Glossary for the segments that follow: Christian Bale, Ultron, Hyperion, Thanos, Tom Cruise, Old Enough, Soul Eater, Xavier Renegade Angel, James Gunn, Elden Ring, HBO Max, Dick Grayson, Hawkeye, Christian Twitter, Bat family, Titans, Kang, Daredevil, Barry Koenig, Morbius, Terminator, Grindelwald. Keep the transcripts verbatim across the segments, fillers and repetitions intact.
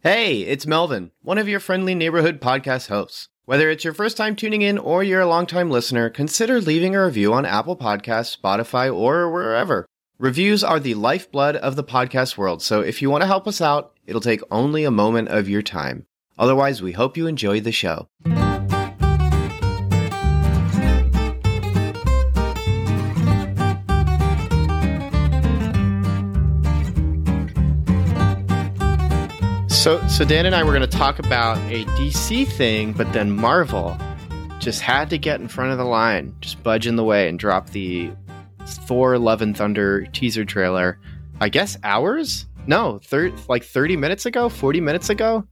Hey, it's Melvin, one of your friendly neighborhood podcast hosts. Whether it's your first time tuning in or you're a longtime listener, consider leaving a review on Apple Podcasts, Spotify, or wherever. Reviews are the lifeblood of the podcast world, so if you want to help us out, it'll take only a moment of your time. Otherwise, we hope you enjoy the show. So, so Dan and I were going to talk about a D C thing, but then Marvel just had to get in front of the line, just budge in the way and drop the Thor Love and Thunder teaser trailer, I guess hours? No, thir- like thirty minutes ago, forty minutes ago?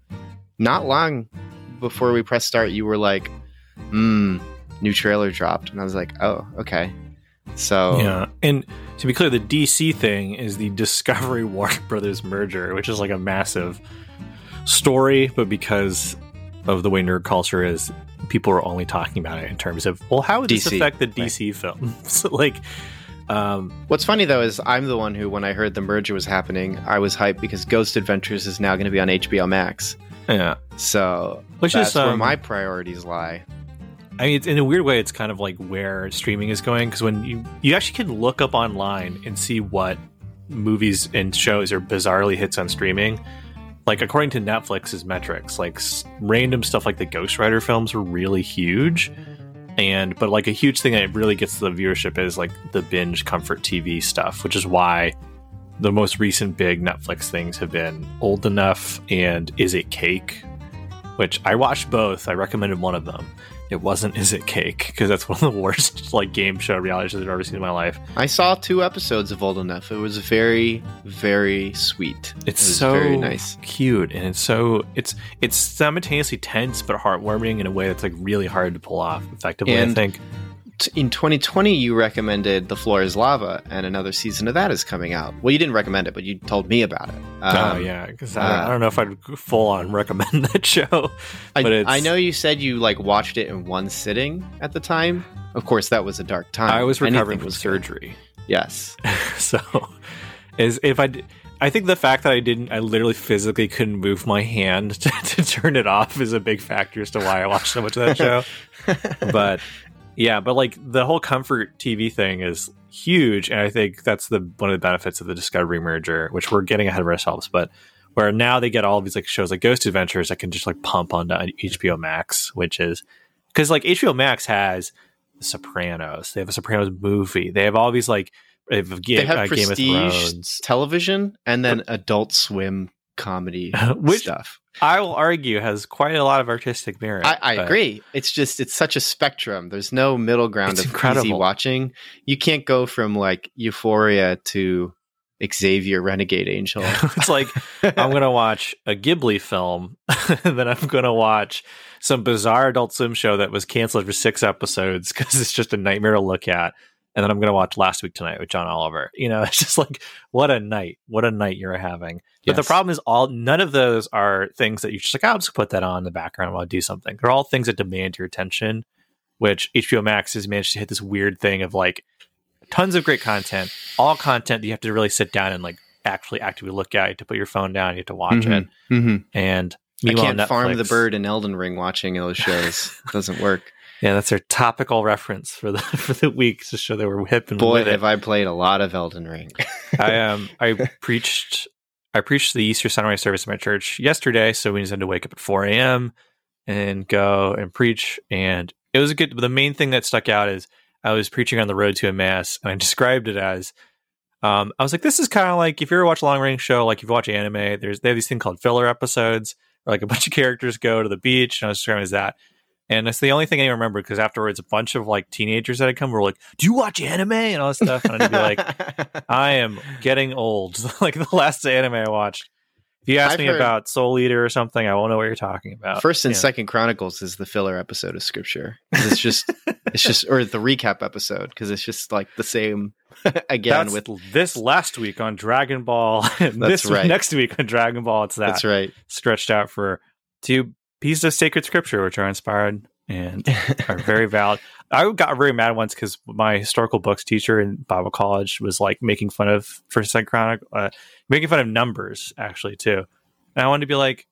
Not long before we pressed start, you were like, hmm, new trailer dropped. And I was like, oh, okay. So yeah, and to be clear, the D C thing is the Discovery Warner Brothers merger, which is like a massive story, but because of the way nerd culture is, people are only talking about it in terms of, well, how would D C, this affect the D C right. film? So, like, um, what's funny though is I'm the one who, when I heard the merger was happening, I was hyped because Ghost Adventures is now going to be on H B O Max. Yeah, so which that's is um, where my priorities lie. I mean, it's, in a weird way, it's kind of like where streaming is going, because when you you actually can look up online and see what movies and shows are bizarrely hits on streaming. Like, according to Netflix's metrics, like s- random stuff like the Ghost Rider films were really huge, and but like a huge thing that really gets the viewership is like the binge comfort T V stuff, which is why the most recent big Netflix things have been Old Enough and Is It Cake, which I watched both. I recommended one of them. It wasn't Is It Cake, because that's one of the worst like game show reality shows I've ever seen in my life. I saw two episodes of Old Enough. It was very, very sweet. It's it so very nice, cute, and it's so it's it's simultaneously tense but heartwarming in a way that's like really hard to pull off effectively. And I think t- in twenty twenty, you recommended The Floor Is Lava, and another season of that is coming out. Well, you didn't recommend it, but you told me about it. Um, oh yeah, because uh, I, I don't know if I'd full on recommend that show. But I, it's, I know you said you like watched it in one sitting at the time. Of course, that was a dark time. I was recovering Anything from surgery. Good. Yes. So, is if I, I think the fact that I didn't, I literally physically couldn't move my hand to, to turn it off is a big factor as to why I watched so much of that show. But yeah, but like the whole comfort T V thing is huge, and I think that's the one of the benefits of the Discovery merger, which we're getting ahead of ourselves, but where now they get all these like shows like Ghost Adventures that can just like pump onto H B O Max, which is because like H B O Max has The Sopranos, they have a Sopranos movie, they have all these like they have, they have uh, Game of Thrones television, and then Adult Swim comedy which stuff. I will argue has quite a lot of artistic merit. I, I agree. It's just, it's such a spectrum. There's no middle ground of incredible. Easy watching. You can't go from like Euphoria to Xavier Renegade Angel. It's like, I'm going to watch a Ghibli film, and then I'm going to watch some bizarre Adult Swim show that was canceled for six episodes because it's just a nightmare to look at. And then I'm going to watch Last Week Tonight with John Oliver. You know, it's just like, what a night. What a night you're having. But yes. The problem is all none of those are things that you're just like, oh, I'll just put that on in the background while I do something. They're all things that demand your attention, which H B O Max has managed to hit this weird thing of like tons of great content, all content that you have to really sit down and like actually actively look at. You have to put your phone down. You have to watch mm-hmm. it. Mm-hmm. And I can't Netflix, farm the bird in Elden Ring watching those shows. It doesn't work. Yeah, that's their topical reference for the for the week to show they were hip and boy, have I played a lot of Elden Ring. I um I preached I preached the Easter sunrise service in my church yesterday, so we just had to wake up at four a.m. and go and preach. And it was a good. The main thing that stuck out is I was preaching on the road to Emmaus, and I described it as um I was like, this is kind of like if you ever watch a long running show, like if you watch anime, there's they have these thing called filler episodes, where like a bunch of characters go to the beach, and I was describing it as that. And that's the only thing I remember, because afterwards, a bunch of like teenagers that had come were like, "Do you watch anime?" and all this stuff. And I'd be like, "I am getting old." Like the last anime I watched. If you ask I've me heard... about Soul Eater or something, I won't know what you're talking about. First and yeah. Second Chronicles is the filler episode of Scripture. It's just, it's just, or the recap episode, because it's just like the same again. That's with this last week on Dragon Ball, and that's this right. next week on Dragon Ball, it's that. That's right. Stretched out for two. Pieces of sacred scripture, which are inspired and are very valid. I got very mad once because my historical books teacher in Bible college was like making fun of First and Second Chronicle, uh, making fun of numbers actually too. And I wanted to be like,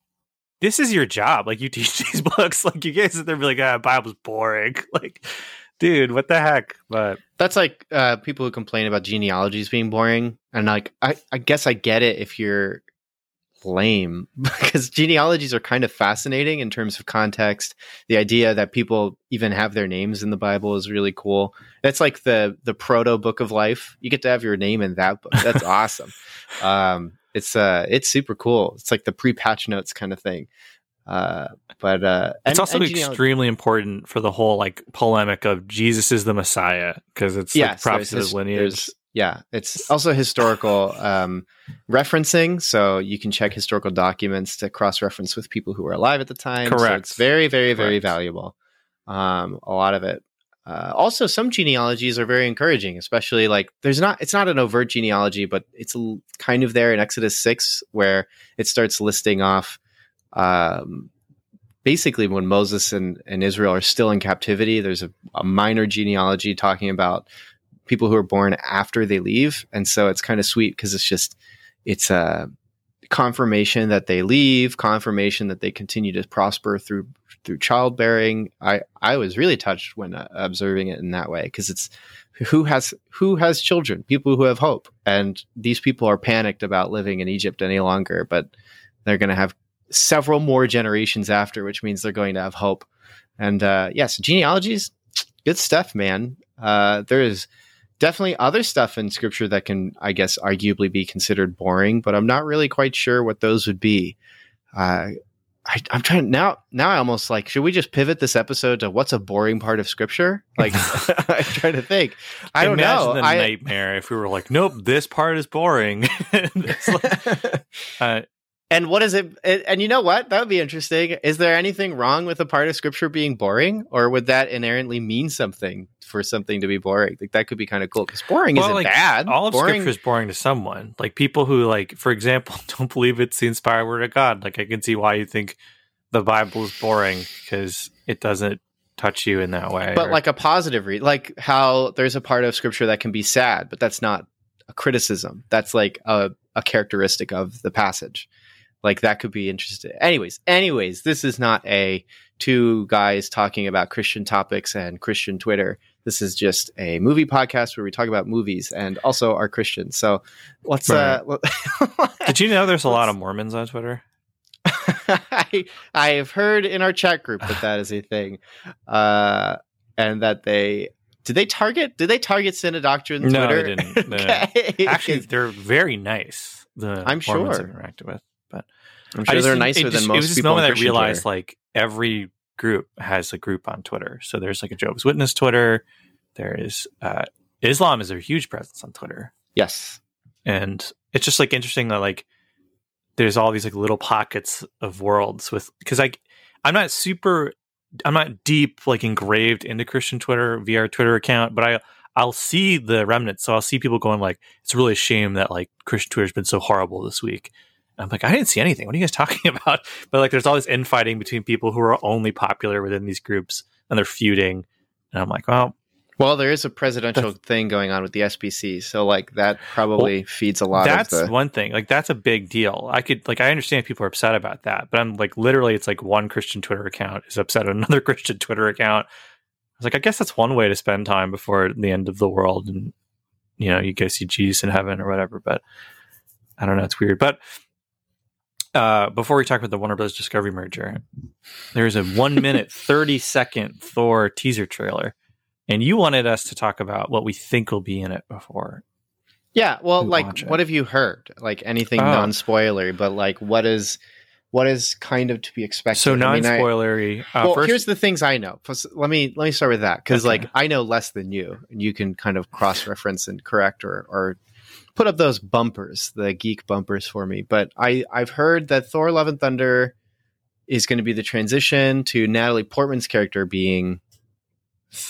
this is your job. Like, you teach these books. Like, you guys sit there and be like, ah, Bible's boring. Like, dude, what the heck? But that's like uh, people who complain about genealogies being boring. And like, I, I guess I get it if you're lame, because genealogies are kind of fascinating in terms of context. The idea that people even have their names in the Bible is really cool. That's like the the proto book of life. You get to have your name in that book. That's awesome. Um, it's uh, it's super cool. It's like the pre-patch notes kind of thing. Uh, but uh, it's and, also and extremely important for the whole like polemic of Jesus is the Messiah, because it's yes, like props to his lineage. Yeah, it's also historical um, referencing, so you can check historical documents to cross-reference with people who were alive at the time. Correct. So it's very, very, very Correct. valuable, um, a lot of it. Uh, also, some genealogies are very encouraging, especially like there's not it's not an overt genealogy, but it's kind of there in Exodus six, where it starts listing off um, basically when Moses and, and Israel are still in captivity. There's a, a minor genealogy talking about people who are born after they leave. And so it's kind of sweet because it's just, it's a confirmation that they leave, confirmation that they continue to prosper through, through childbearing. I, I was really touched when uh, observing it in that way, because it's who has, who has children, people who have hope. And these people are panicked about living in Egypt any longer, but they're going to have several more generations after, which means they're going to have hope. And uh, yes, genealogies, good stuff, man. Uh, there is, definitely other stuff in scripture that can, I guess, arguably be considered boring, but I'm not really quite sure what those would be. Uh, I, I'm trying now. Now I almost like, should we just pivot this episode to what's a boring part of scripture? Like, I'm trying to think. I don't Imagine know. The I, nightmare if we were like, nope, this part is boring. like, uh, and what is it? And you know what? That would be interesting. Is there anything wrong with a part of scripture being boring, or would that inherently mean something for something to be boring? Like, that could be kind of cool, because boring well, isn't like, bad. All of boring... scripture is boring to someone. Like people who, like, for example, don't believe it's the inspired word of God. Like, I can see why you think the Bible is boring, because it doesn't touch you in that way. But or... like a positive read, like how there's a part of scripture that can be sad, but that's not a criticism. That's like a, a characteristic of the passage. Like, that could be interesting. Anyways, anyways, this is not a two guys talking about Christian topics and Christian Twitter. This is just a movie podcast where we talk about movies and also are Christian. So let's... Right. Uh, Did you know there's a lot of Mormons on Twitter? I, I have heard in our chat group that that is a thing. Uh, and that they... Did they target? Did they target sin of doctrine? No, Twitter? They didn't. Okay. Actually, they're very nice. The I'm Mormons sure interacted with, but I'm sure just, they're nicer than just, most. It was just people moment that I realized Twitter. Like every group has a group on Twitter. So there's like a Jehovah's Witness Twitter. There is uh, Islam is a huge presence on Twitter. Yes, and it's just like interesting that like there's all these like little pockets of worlds with, because like I'm not super. I'm not deep, like engraved into Christian Twitter via our Twitter account, but I, I'll see the remnants. So I'll see people going like, it's really a shame that like Christian Twitter has been so horrible this week. And I'm like, I didn't see anything. What are you guys talking about? But like, there's all this infighting between people who are only popular within these groups and they're feuding. And I'm like, well, well, there is a presidential thing going on with the S B C. So like that probably well, feeds a lot. That's of the... one thing. Like, that's a big deal. I could like, I understand people are upset about that, but I'm like, literally it's like one Christian Twitter account is upset at another Christian Twitter account. I was like, I guess that's one way to spend time before the end of the world. And, you know, you go see Jesus in heaven or whatever, but I don't know. It's weird. But uh, before we talk about the Warner Bros. Discovery merger, there's a one minute, thirty second Thor teaser trailer. And you wanted us to talk about what we think will be in it before. Yeah, well, we like, what have you heard? Like, anything oh. non-spoilery, but like, what is what is kind of to be expected? So non-spoilery. I mean, I, uh, well, first... here's the things I know. Let me let me start with that, because okay. like I know less than you, and you can kind of cross-reference and correct or or put up those bumpers, the geek bumpers for me. But I I've heard that Thor: Love and Thunder is going to be the transition to Natalie Portman's character being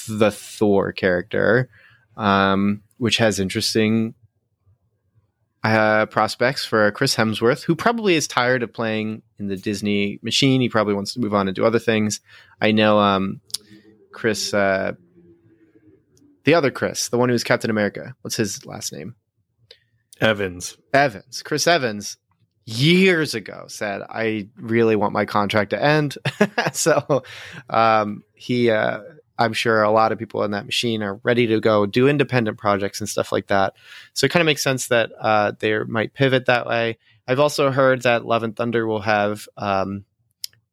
the Thor character, um, which has interesting uh, prospects for Chris Hemsworth, who probably is tired of playing in the Disney machine. He probably wants to move on and do other things. I know um, Chris, uh, the other Chris, the one who was Captain America. What's his last name? Evans. Evans. Chris Evans. years ago said, I really want my contract to end. So um, he, uh, I'm sure a lot of people in that machine are ready to go do independent projects and stuff like that. So it kind of makes sense that uh, they might pivot that way. I've also heard that Love and Thunder will have um,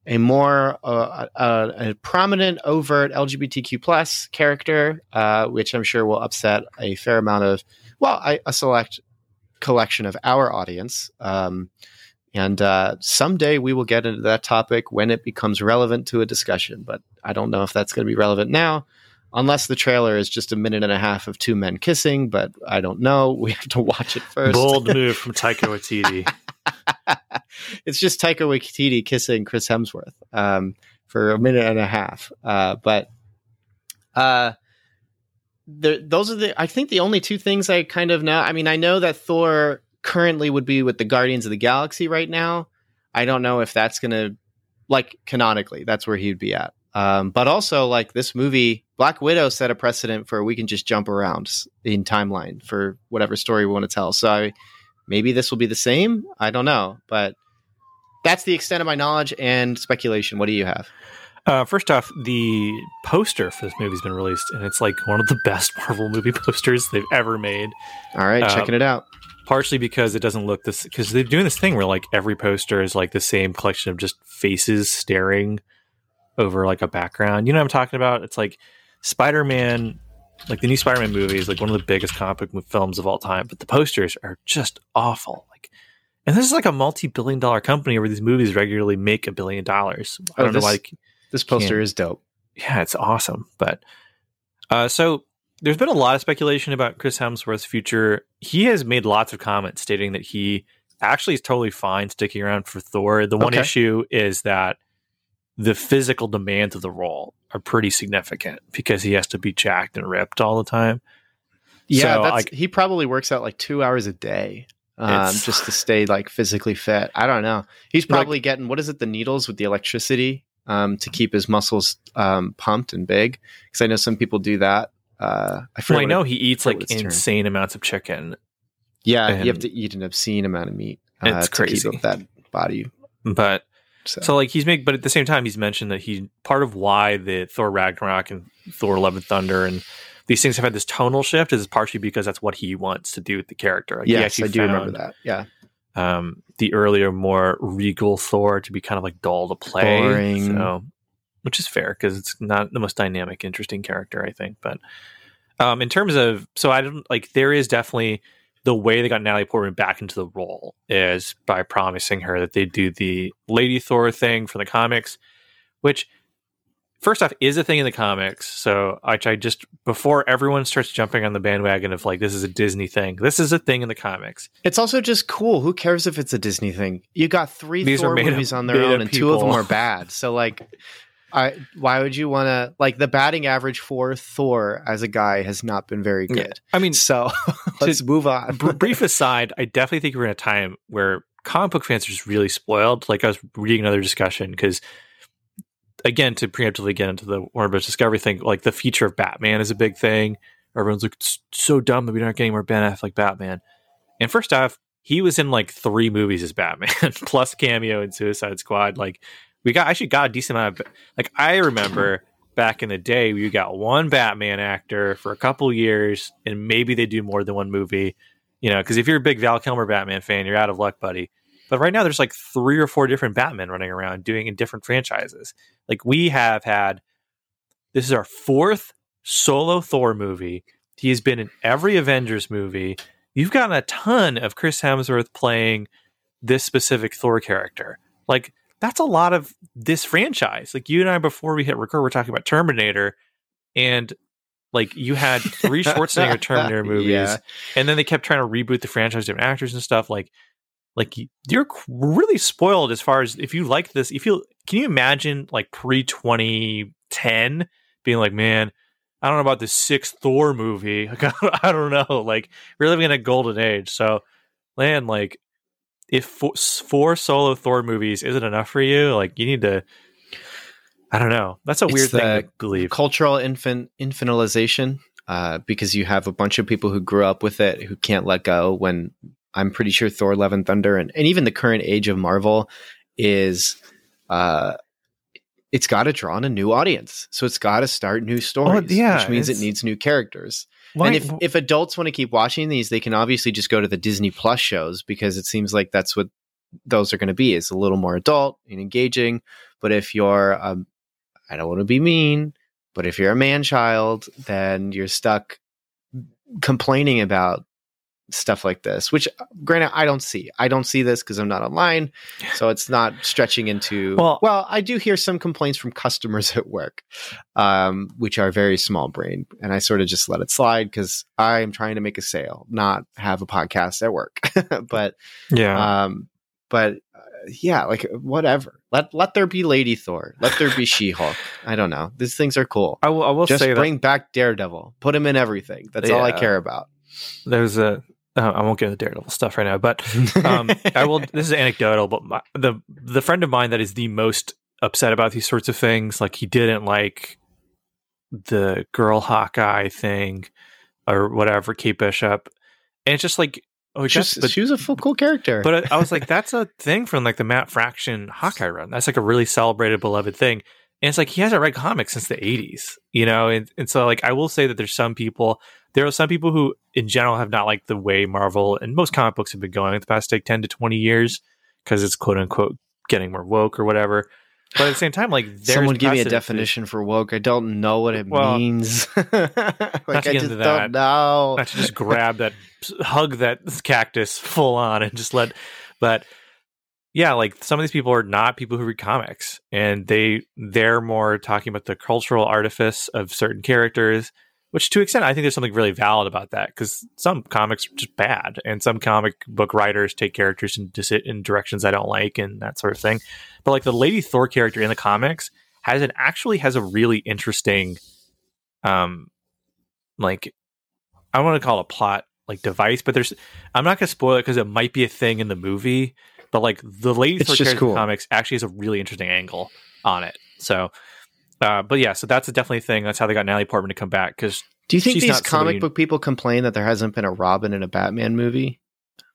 a more uh, uh, a prominent, overt L G B T Q plus character, uh, which I'm sure will upset a fair amount of, well, I, a select collection of our audience. Um, and uh, someday we will get into that topic when it becomes relevant to a discussion. But I don't know if that's going to be relevant now, unless the trailer is just a minute and a half of two men kissing. But I don't know. We have to watch it first. Bold move from Taika Waititi. It's just Taika Waititi kissing Chris Hemsworth um, for a minute and a half. Uh, but uh, the, those are the, I think the only two things I kind of know. I mean, I know that Thor currently would be with the Guardians of the Galaxy right now. I don't know if that's going to, like, canonically, that's where he'd be at. Um, but also, like, this movie, Black Widow set a precedent for we can just jump around in timeline for whatever story we want to tell. So I, maybe this will be the same. I don't know. But that's the extent of my knowledge and speculation. What do you have? Uh, first off, the poster for this movie has been released, and it's like one of the best Marvel movie posters they've ever made. All right, um, checking it out. Partially because it doesn't look this, because they're doing this thing where like every poster is like the same collection of just faces staring over like a background. You know what I'm talking about? It's like Spider-Man, like the new Spider-Man movie is like one of the biggest comic book films of all time, but the posters are just awful. Like, and this is like a multi-billion dollar company where these movies regularly make a billion dollars. I don't oh, this, know, like this poster is dope. Yeah, it's awesome. But uh, so there's been a lot of speculation about Chris Hemsworth's future. He has made lots of comments stating that he actually is totally fine sticking around for Thor. The one okay. issue is that the physical demands of the role are pretty significant because he has to be jacked and ripped all the time. Yeah, so, that's, like, he probably works out like two hours a day um, just to stay like physically fit. I don't know. He's probably like, getting, what is it, the needles with the electricity um, to keep his muscles um, pumped and big? Because I know some people do that. Uh, I, well, I know it, he eats like insane term. amounts of chicken. Yeah, you have to eat an obscene amount of meat. Uh, it's to crazy. Keep up that body. But So. so like he's made, but at the same time, he's mentioned that he, part of why the Thor Ragnarok and Thor Love and Thunder and these things have had this tonal shift is partially because that's what he wants to do with the character. Like yes, I do found, remember that. Yeah. Um, the earlier, more regal Thor to be kind of like dull to play. Boring. So, which is fair because it's not the most dynamic, interesting character, I think. But um, in terms of, so I don't like, there is definitely the way they got Natalie Portman back into the role is by promising her that they do the Lady Thor thing from the comics, which first off is a thing in the comics. So I, I just, before everyone starts jumping on the bandwagon of like, this is a Disney thing, this is a thing in the comics. It's also just cool. Who cares if it's a Disney thing? You got three These Thor movies up, on their own and people. two of them are bad. So like, I, why would you want to, like, the batting average for Thor as a guy has not been very good. Yeah. I mean, so let's move on. Brief aside, I definitely think we're in a time where comic book fans are just really spoiled. Like, I was reading another discussion because, again, to preemptively get into the Warner Bros. Discovery thing, like the feature of Batman is a big thing. Everyone's like, it's so dumb that we aren't getting more Ben Affleck Batman. And first off, he was in like three movies as Batman, plus cameo in Suicide Squad. Like, We got actually got a decent amount of, like, I remember back in the day, we got one Batman actor for a couple years, and maybe they do more than one movie, you know, because if you're a big Val Kilmer Batman fan, you're out of luck, buddy. But right now, there's like three or four different Batman running around doing in different franchises. Like, we have had, this is our fourth solo Thor movie. He has been in every Avengers movie. You've gotten a ton of Chris Hemsworth playing this specific Thor character. Like, that's a lot of this franchise. Like, you and I, before we hit record, we're talking about Terminator, and like, you had three Schwarzenegger Terminator movies, yeah. and then they kept trying to reboot the franchise, different actors and stuff. Like, like you're really spoiled as far as if you like this. If you can you imagine like pre twenty ten being like, man, I don't know about the sixth Thor movie. Like, I don't know. Like, we're living in a golden age. So, man, like. If four, four solo Thor movies isn't enough for you, like, you need to, I don't know. That's a it's weird thing to believe. Cultural infant infantilization, uh, because you have a bunch of people who grew up with it who can't let go when I'm pretty sure Thor Love and Thunder and, and even the current age of Marvel is uh, it's got to draw on a new audience. So it's got to start new stories, oh, yeah, which means it needs new characters. Why, and if, if adults want to keep watching these, they can obviously just go to the Disney Plus shows, because it seems like that's what those are going to be. It's a little more adult and engaging. But if you're, um, I don't want to be mean, but if you're a man child, then you're stuck complaining about stuff like this, which granted, I don't see. I don't see this because I'm not online. So it's not stretching into, well, well, I do hear some complaints from customers at work, um, which are very small brain. And I sort of just let it slide because I am trying to make a sale, not have a podcast at work. But yeah, um, but uh, yeah, like whatever. Let let there be Lady Thor. Let there be She-Hulk. I don't know. These things are cool. I will, I will just say bring that. back Daredevil. Put him in everything. That's yeah. all I care about. There's a. Uh, I won't get into Daredevil stuff right now, but um, I will. This is anecdotal, but my, the the friend of mine that is the most upset about these sorts of things, like he didn't like the girl Hawkeye thing or whatever, Kate Bishop, and it's just like, oh, just she, she was a full cool character. But I, I was like, that's a thing from like the Matt Fraction Hawkeye run. That's like a really celebrated, beloved thing, and it's like he hasn't read comics since the eighties, you know. And and so like I will say that there's some people. There are some people who, in general, have not liked the way Marvel and most comic books have been going the past like ten to twenty years because it's quote unquote getting more woke or whatever. But at the same time, like there's someone give me a definition for woke. I don't know what it well, means. like not to I get into just that. don't know. Not to just grab that, hug that cactus full on and just let. But yeah, like some of these people are not people who read comics, and they they're more talking about the cultural artifice of certain characters. Which, to an extent, I think there's something really valid about that, because some comics are just bad, and some comic book writers take characters in, in directions I don't like, and that sort of thing. But like the Lady Thor character in the comics has an actually has a really interesting, um, like I want to call it a plot like device, but there's I'm not going to spoil it because it might be a thing in the movie. But like the Lady it's Thor character cool. in the comics actually has a really interesting angle on it. So. Uh, but yeah, so that's definitely a thing. That's how they got Natalie Portman to come back. Because do you think these comic book people complain that there hasn't been a Robin and a Batman movie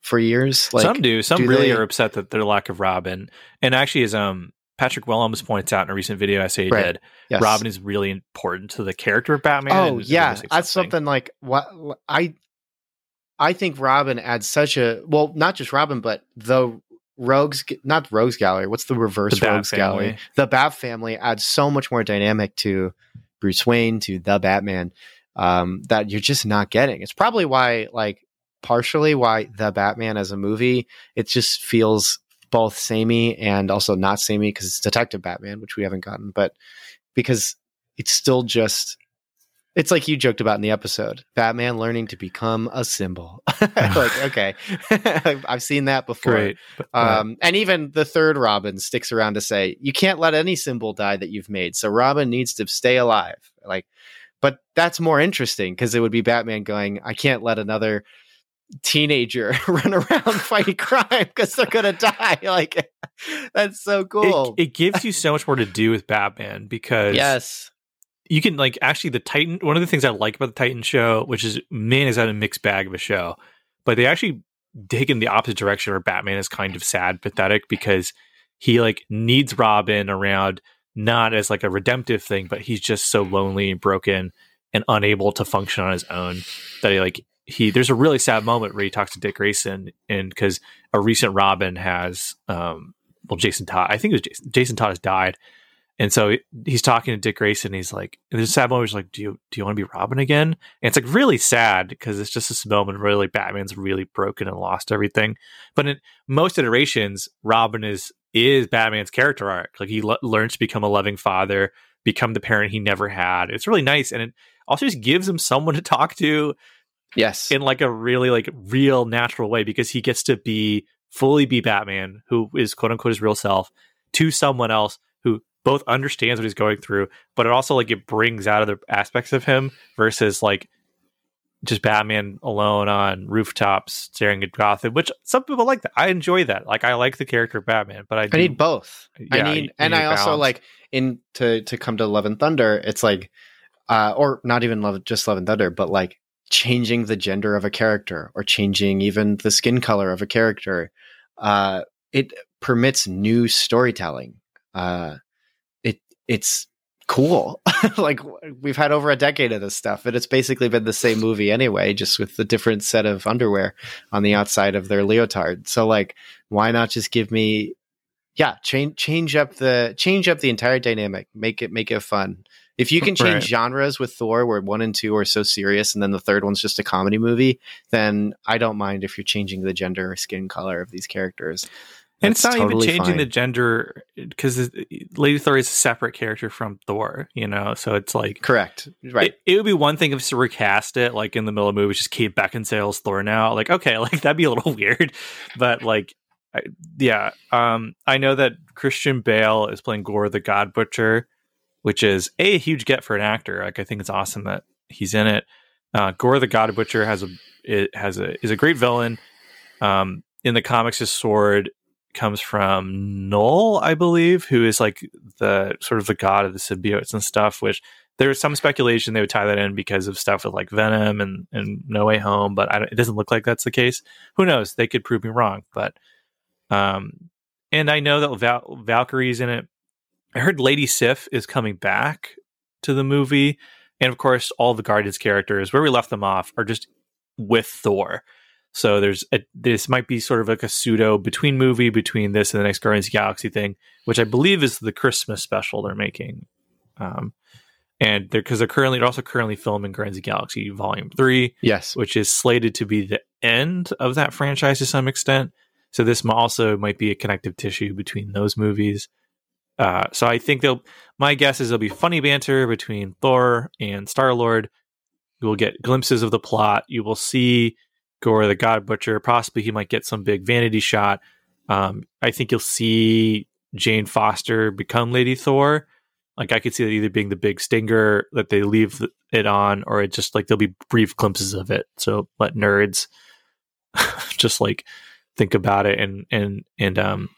for years? Like, some do. Some do really they... are upset that their lack of Robin. And actually, as um, Patrick Willems points out in a recent video essay he right. did, yes. Robin is really important to the character of Batman. Oh yeah, that's something, something like what I I think Robin adds such a well, not just Robin, but the. Rogues, not Rogues Gallery. What's the reverse the Rogues family. Gallery? The Bat Family adds so much more dynamic to Bruce Wayne, to the Batman, um, that you're just not getting. It's probably why, like, partially why the Batman as a movie, it just feels both samey and also not samey because it's Detective Batman, which we haven't gotten, but because it's still just. It's like you joked about in the episode, Batman learning to become a symbol. Like, okay, I've seen that before. Great. Um, right. And even the third Robin sticks around to say, you can't let any symbol die that you've made. So Robin needs to stay alive. Like, but that's more interesting because it would be Batman going, I can't let another teenager run around fighting crime because they're going to die. Like, that's so cool. It, it gives you so much more to do with Batman because. Yes. You can like actually the Titan. One of the things I like about the Titan show, which is man, is out a mixed bag of a show, but they actually take in the opposite direction where Batman is kind of sad, pathetic because he like needs Robin around not as like a redemptive thing, but he's just so lonely and broken and unable to function on his own that he like he. There's a really sad moment where he talks to Dick Grayson and because a recent Robin has um well Jason Todd I think it was Jason, Jason Todd has died. And so he's talking to Dick Grayson. And he's like, and there's a sad moment. He's like, do you, do you want to be Robin again? And it's like really sad because it's just this moment where like Batman's really broken and lost everything. But in most iterations, Robin is, is Batman's character arc. Like he le- learns to become a loving father, become the parent he never had. It's really nice. And it also just gives him someone to talk to. Yes. In like a really like real natural way, because he gets to be fully be Batman, who is quote unquote his real self, to someone else who both understands what he's going through, but it also like it brings out other aspects of him versus like just Batman alone on rooftops staring at Gotham, which some people like that. I enjoy that. Like I like the character of Batman, but I, do, I need both. Yeah, I need, need and I balance. Also like in to, to come to Love and Thunder. It's like, uh, or not even love, just Love and Thunder, but like changing the gender of a character or changing even the skin color of a character. Uh, it permits new storytelling. Uh, it it's cool. Like, we've had over a decade of this stuff, and it's basically been the same movie anyway, just with a different set of underwear on the outside of their leotard. So, like, why not just give me, yeah, change change up the change up the entire dynamic, make it make it fun. If you can change right. genres with Thor, where one and two are so serious, and then the third one's just a comedy movie, then I don't mind if you're changing the gender or skin color of these characters. And That's it's not totally even changing fine. The gender, because Lady Thor is a separate character from Thor, you know? So it's like... Correct, right. It, it would be one thing if it's to recast it, like, in the middle of the movie, just Kate Beckinsale's Thor now. Like, okay, like, that'd be a little weird. But, like, I, yeah. Um, I know that Christian Bale is playing Gore the God Butcher, which is a huge get for an actor. Like, I think it's awesome that he's in it. Uh, Gore the God Butcher has a it has a is a great villain. Um, in the comics, his sword comes from Null, I believe, who is like the sort of the god of the symbiotes and stuff. Which there was some speculation they would tie that in because of stuff with like Venom and, and No Way Home, but I don't, it doesn't look like that's the case. Who knows? They could prove me wrong. But um, and I know that Val- Valkyrie's in it. I heard Lady Sif is coming back to the movie. And of course, all the Guardians characters, where we left them off, are just with Thor. So there's a, this might be sort of like a pseudo between movie between this and the next Guardians of the Galaxy thing, which I believe is the Christmas special they're making. Um, and they're because they're currently they're also currently filming Guardians of the Galaxy Volume three, yes, which is slated to be the end of that franchise to some extent. So this also might be a connective tissue between those movies. Uh, so I think they'll, my guess is there'll be funny banter between Thor and Star-Lord. You will get glimpses of the plot. You will see Gore the God Butcher. Possibly he might get some big vanity shot. Um, I think you'll see Jane Foster become Lady Thor. Like, I could see that either being the big stinger that they leave it on, or it just like there'll be brief glimpses of it. So let nerds just like think about it and, and, and, um,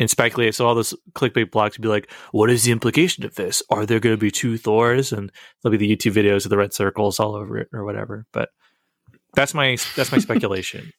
and speculate. So all those clickbait blocks would be like, what is the implication of this? Are there going to be two Thors? And there'll be the YouTube videos of the red circles all over it or whatever. But that's my that's my speculation.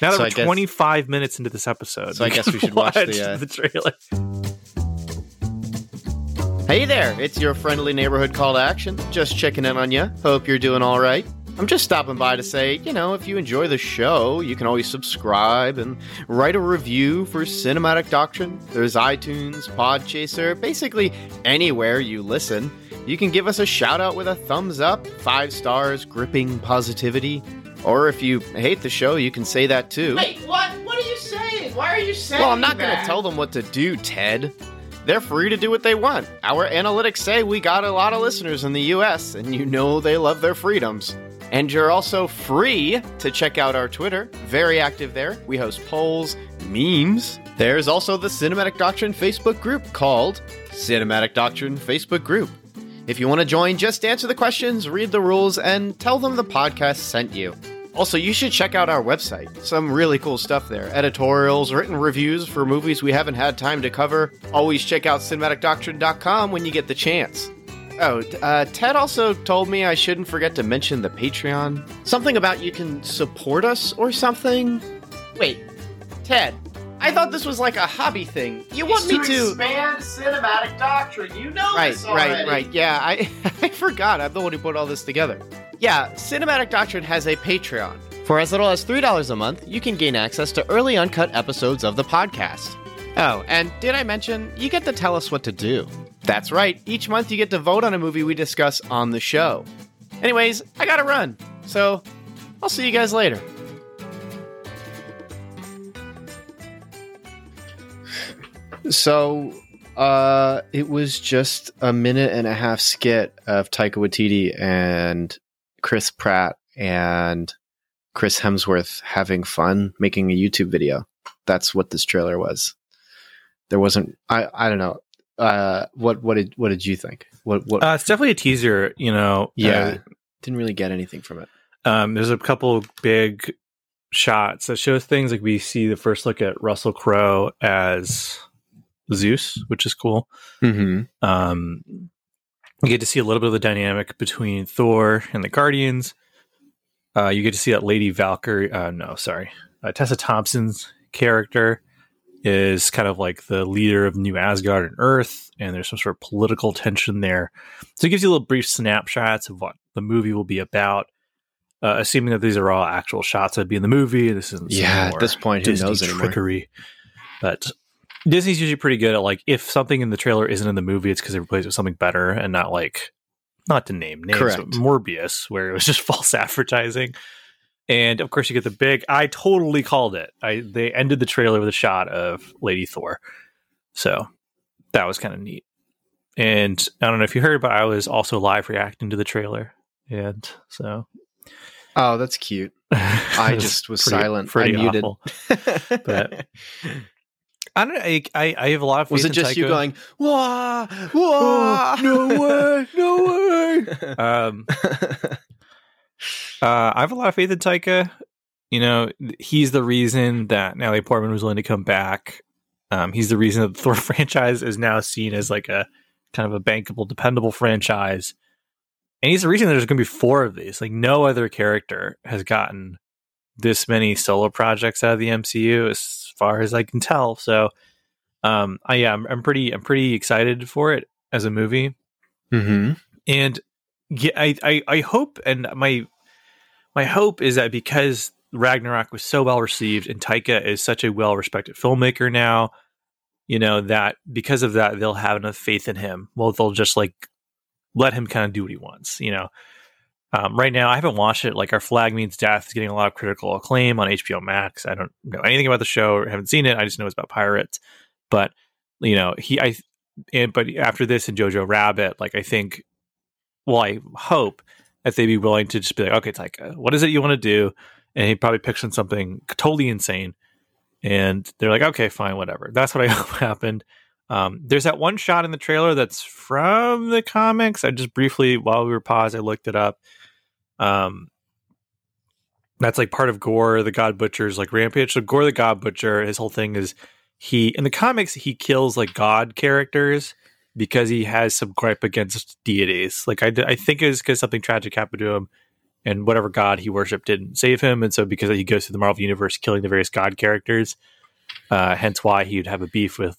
Now that so we're guess, twenty-five minutes into this episode, so I guess we should watch, watch the, uh... the trailer. Hey there, it's your friendly neighborhood call to action. Just checking in on you. Hope you're doing all right. I'm just stopping by to say, you know, if you enjoy the show, you can always subscribe and write a review for Cinematic Doctrine. There's iTunes, Podchaser, basically anywhere you listen. You can give us a shout out with a thumbs up, five stars, gripping positivity. Or if you hate the show, you can say that too. Wait, what? What are you saying? Why are you saying that? Well, I'm not going to tell them what to do, Ted. They're free to do what they want. Our analytics say we got a lot of listeners in the U S, and you know they love their freedoms. And you're also free to check out our Twitter. Very active there. We host polls, memes. There's also the Cinematic Doctrine Facebook group called Cinematic Doctrine Facebook Group. If you want to join, just answer the questions, read the rules, and tell them the podcast sent you. Also, you should check out our website. Some really cool stuff there. Editorials, written reviews for movies we haven't had time to cover. Always check out cinematic doctrine dot com when you get the chance. Oh, uh, Ted also told me I shouldn't forget to mention the Patreon. Something about you can support us or something? Wait, Ted, I thought this was like a hobby thing. You want me to... to expand Cinematic Doctrine, you know right, this already. Right, right, right, yeah, I, I forgot. I'm the one who put all this together. Yeah, Cinematic Doctrine has a Patreon. For as little as three dollars a month, you can gain access to early uncut episodes of the podcast. Oh, and did I mention, you get to tell us what to do. That's right. Each month you get to vote on a movie we discuss on the show. Anyways, I gotta run. So, I'll see you guys later. So, uh, it was just a minute and a half skit of Taika Waititi and Chris Pratt and Chris Hemsworth having fun making a YouTube video. That's what this trailer was. There wasn't... I, I don't know. Uh, what what did what did you think? What what? Uh, it's definitely a teaser, you know. Yeah, uh, didn't really get anything from it. Um, there's a couple big shots that show things like we see the first look at Russell Crowe as Zeus, which is cool. Mm-hmm. Um, we get to see a little bit of the dynamic between Thor and the Guardians. Uh, you get to see that Lady Valkyrie. Uh, no, sorry. Uh, Tessa Thompson's character is kind of like the leader of New Asgard and Earth, and there's some sort of political tension there. So it gives you little brief snapshots of what the movie will be about, uh, assuming that these are all actual shots that'd be in the movie. This isn't yeah, at this point, who Disney knows trickery. Anymore. But Disney's usually pretty good at, like, if something in the trailer isn't in the movie, it's because they replaced it with something better, and not like, not to name names, Correct. But Morbius, where it was just false advertising. And of course, you get the big, I totally called it. I They ended the trailer with a shot of Lady Thor. So that was kind of neat. And I don't know if you heard, but I was also live reacting to the trailer. And so. Oh, that's cute. I just was pretty, silent. Pretty I muted. But I don't know. I, I, I have a lot of faith. Was it just Taika. You going, wah, wah, oh, no way, no way. Um, uh, I have a lot of faith in Taika. You know, he's the reason that Natalie Portman was willing to come back. Um, he's the reason that the Thor franchise is now seen as like a kind of a bankable, dependable franchise. And he's the reason there's going to be four of these. Like, no other character has gotten this many solo projects out of the M C U as far as I can tell. So, um, I, yeah, I'm, I'm pretty, I'm pretty excited for it as a movie. Mm-hmm. And yeah, I, I, I hope, and my, my hope is that because Ragnarok was so well received and Taika is such a well-respected filmmaker now, you know, that because of that, they'll have enough faith in him. Well, they'll just like let him kind of do what he wants, you know? Um, right now, I haven't watched it. Like, Our Flag Means Death is getting a lot of critical acclaim on H B O Max. I don't know anything about the show. Or haven't seen it. I just know it's about pirates. But you know, he, I, and, but after this and Jojo Rabbit, like I think, well, I hope that they'd be willing to just be like, okay, Taika, what is it you want to do? And he probably picks on something totally insane, and they're like, okay, fine, whatever. That's what I hope happened. Um, there's that one shot in the trailer that's from the comics. I just briefly, while we were paused, I looked it up. Um, that's like part of Gore the God Butcher's like rampage. So Gore the God Butcher, his whole thing is he in the comics he kills like god characters because he has some gripe against deities. Like I, I think it was because something tragic happened to him, and whatever god he worshipped didn't save him, and so because he goes through the Marvel universe killing the various god characters, uh, hence why he would have a beef with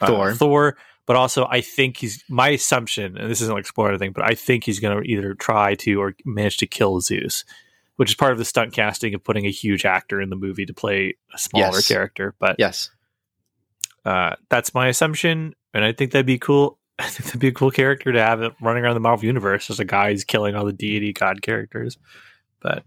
uh, Thor. Thor. But also, I think he's, my assumption, and this isn't like spoiler or thing, but I think he's going to either try to or manage to kill Zeus, which is part of the stunt casting of putting a huge actor in the movie to play a smaller yes. character. But yes, uh, that's my assumption, and I think that'd be cool. I think that'd be a cool character to have it running around the Marvel universe as a guy who's killing all the deity god characters. But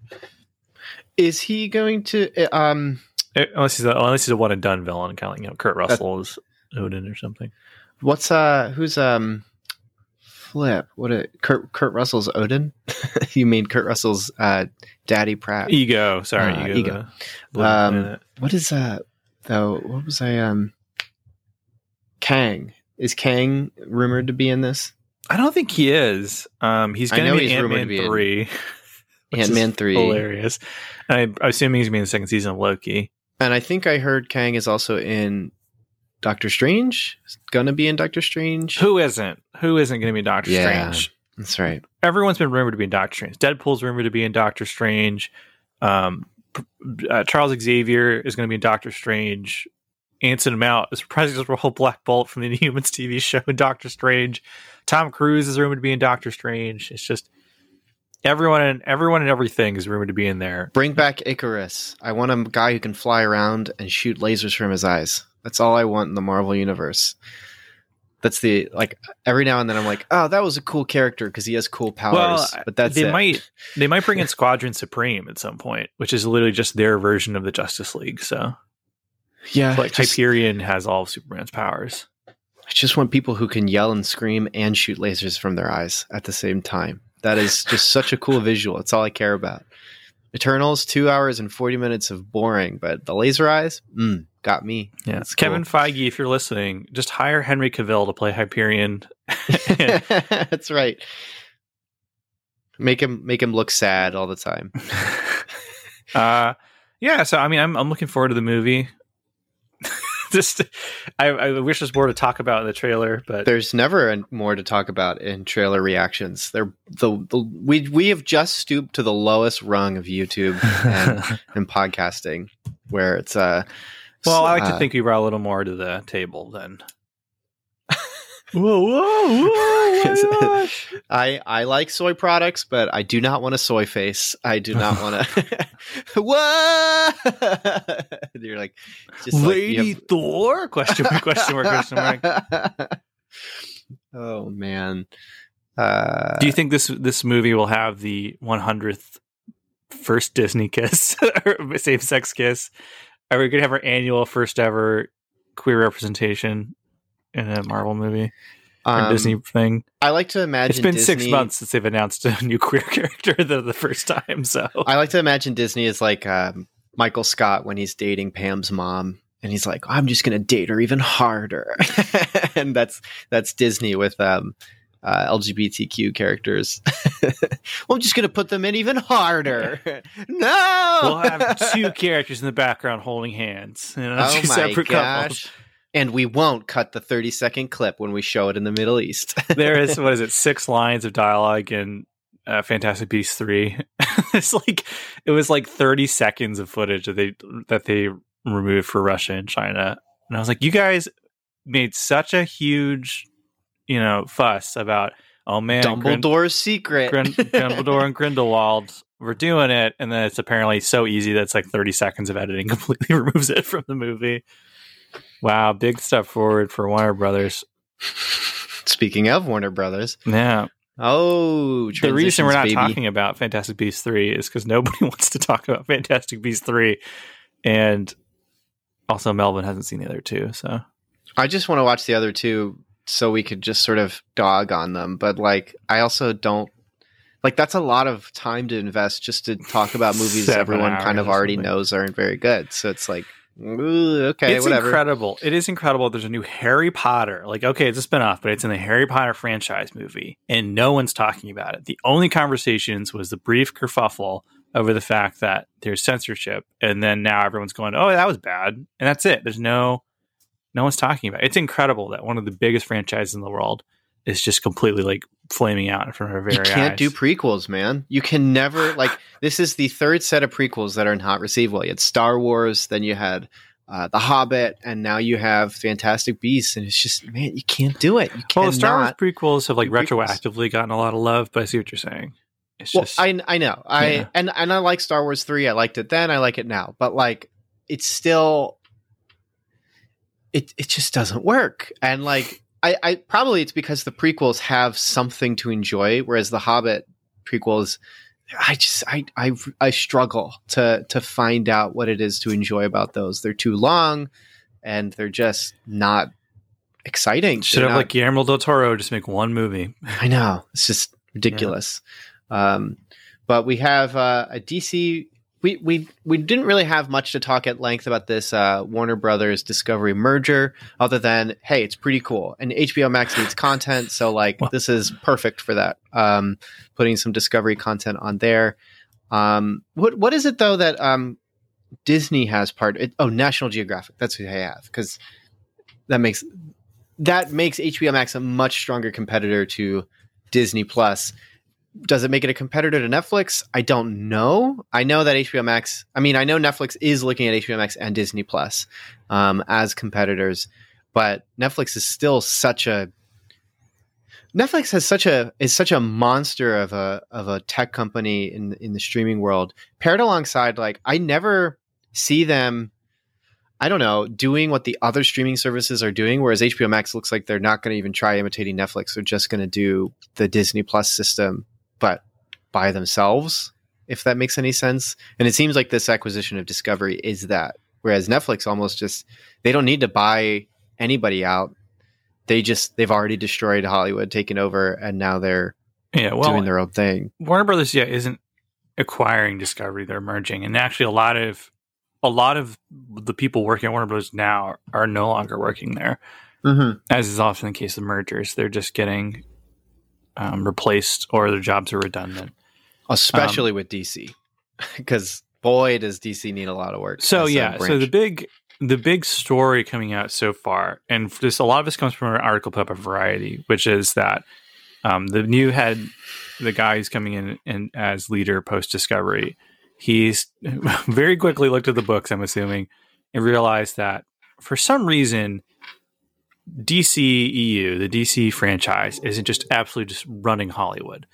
is he going to? Um, unless he's a, unless he's a one and done villain, kind of like you know Kurt Russell is Odin or something. What's uh who's um flip what a Kurt Kurt Russell's Odin? You mean Kurt Russell's uh Daddy Pratt? Ego, sorry, uh, ego. ego. The, um, the what is uh though? What was I um? Kang is Kang rumored to be in this? I don't think he is. Um, he's going to be Ant-Man three. Ant-Man three, hilarious. And I, I'm assuming he's going to be in the second season of Loki. And I think I heard Kang is also in. Doctor Strange is gonna be in Doctor Strange. Who isn't? Who isn't gonna be in Doctor yeah, Strange? That's right. Everyone's been rumored to be in Doctor Strange. Deadpool's rumored to be in Doctor Strange. Um, uh, Charles Xavier is gonna be in Doctor Strange. Anson Mount is surprising just a whole Black Bolt from the Inhumans T V show in Doctor Strange. Tom Cruise is rumored to be in Doctor Strange. It's just everyone and everyone and everything is rumored to be in there. Bring back Icarus. I want a guy who can fly around and shoot lasers from his eyes. That's all I want in the Marvel universe. That's the, like, every now and then I'm like, oh, that was a cool character because he has cool powers, well, but that's they it. Might, they might bring in Squadron Supreme at some point, which is literally just their version of the Justice League, so. Yeah. So like just, Hyperion has all of Superman's powers. I just want people who can yell and scream and shoot lasers from their eyes at the same time. That is just such a cool visual. It's all I care about. Eternals, two hours and forty minutes of boring, but the laser eyes, mm, got me. Yeah, that's Kevin cool. Feige, if you're listening, just hire Henry Cavill to play Hyperion. That's right. Make him make him look sad all the time. uh, yeah. So I mean, I'm I'm looking forward to the movie. Just, I, I wish there's more to talk about in the trailer, but there's never more to talk about in trailer reactions. They're the, the we we have just stooped to the lowest rung of YouTube and, and podcasting, where it's uh. Well, I like uh, to think we brought a little more to the table then. Whoa, whoa, whoa! I I like soy products, but I do not want a soy face. I do not want to. Whoa! You're like, just Lady like, you have... Thor? Question mark? Question mark? Question mark? Oh man! Uh, do you think this this movie will have the one hundredth first Disney kiss, or same sex kiss? Are we gonna have our annual first ever queer representation in a Marvel movie or um, Disney thing? I like to imagine it's been Disney, six months since they've announced a new queer character the, the first time. So I like to imagine Disney is like um, Michael Scott when he's dating Pam's mom, and he's like, "I'm just going to date her even harder," and that's that's Disney with um, uh, L G B T Q characters. Well, I'm just going to put them in even harder. No, we'll have two characters in the background holding hands. You know, oh my gosh. Couples. And we won't cut the thirty-second clip when we show it in the Middle East. There is, what is it, six lines of dialogue in uh, Fantastic Beasts three. It's like it was like thirty seconds of footage that they that they removed for Russia and China. And I was like, you guys made such a huge, you know, fuss about, oh man, Dumbledore's Grind- secret, Grind- Dumbledore and Grindelwald. We're doing it, and then it's apparently so easy that it's like thirty seconds of editing completely removes it from the movie. Wow, big step forward for Warner Brothers. Speaking of Warner Brothers. Yeah. Oh, the reason we're not baby. talking about Fantastic Beasts three is because nobody wants to talk about Fantastic Beasts three. And also Melvin hasn't seen the other two, so. I just want to watch the other two so we could just sort of dog on them. But, like, I also don't. Like, that's a lot of time to invest just to talk about movies everyone kind of already knows aren't very good. So it's like. Ooh, okay, it's whatever. Incredible. It is incredible. There's a new Harry Potter. Like, okay, it's a spinoff, but it's in the Harry Potter franchise movie, and no one's talking about it. The only conversations was the brief kerfuffle over the fact that there's censorship, and then now everyone's going, "Oh, that was bad," and that's it. There's no, no one's talking about it. It's incredible that one of the biggest franchises in the world is just completely like flaming out in front of our very eyes. You can't eyes. do prequels, man. You can never, like, this is the third set of prequels that are not received well. You had Star Wars, then you had uh, The Hobbit, and now you have Fantastic Beasts, and it's just, man, you can't do it. You well, the Star Wars prequels have like retroactively prequels. gotten a lot of love, but I see what you're saying. It's well, just, I I know, I yeah. and and I like Star Wars three. I liked it then. I like it now, but like, it's still, it it just doesn't work, and like. I, I probably it's because the prequels have something to enjoy, whereas the Hobbit prequels, I just I I, I struggle to to find out what it is to enjoy about those. They're too long, and they're just not exciting. Should have not, like Guillermo del Toro just make one movie. I know, it's just ridiculous. Yeah. Um, but we have uh, a D C. We we we didn't really have much to talk at length about this uh, Warner Brothers Discovery merger, other than hey, it's pretty cool, and H B O Max needs content, so like well, this is perfect for that. Um, putting some Discovery content on there. Um, what what is it though that um, Disney has part? It, oh, National Geographic. That's who they have, because that makes that makes H B O Max a much stronger competitor to Disney Plus. Does it make it a competitor to Netflix? I don't know. I know that H B O Max, I mean, I know Netflix is looking at H B O Max and Disney Plus um, as competitors, but Netflix is still such a, Netflix has such a, is such a monster of a, of a tech company in, in the streaming world. Paired alongside, like, I never see them, I don't know, doing what the other streaming services are doing, whereas H B O Max looks like they're not going to even try imitating Netflix. They're just going to do the Disney Plus system, but by themselves, if that makes any sense. And it seems like this acquisition of Discovery is that, whereas Netflix almost just, they don't need to buy anybody out. They just, they've already destroyed Hollywood, taken over, and now they're yeah, well, doing their own thing. Warner Brothers, yeah, isn't acquiring Discovery. They're merging. And actually a lot of, a lot of the people working at Warner Brothers now are no longer working there. Mm-hmm. As is often the case of mergers. They're just getting... Um, replaced, or their jobs are redundant, especially um, with D C, because boy does D C need a lot of work. So yeah, branch. so the big The big story coming out so far, and this a lot of this comes from an article put up at Variety, which is that um, the new head, the guy who's coming in and as leader post-Discovery, he's very quickly looked at the books, I'm assuming, and realized that for some reason, D C E U, the D C franchise, isn't just absolutely just running Hollywood.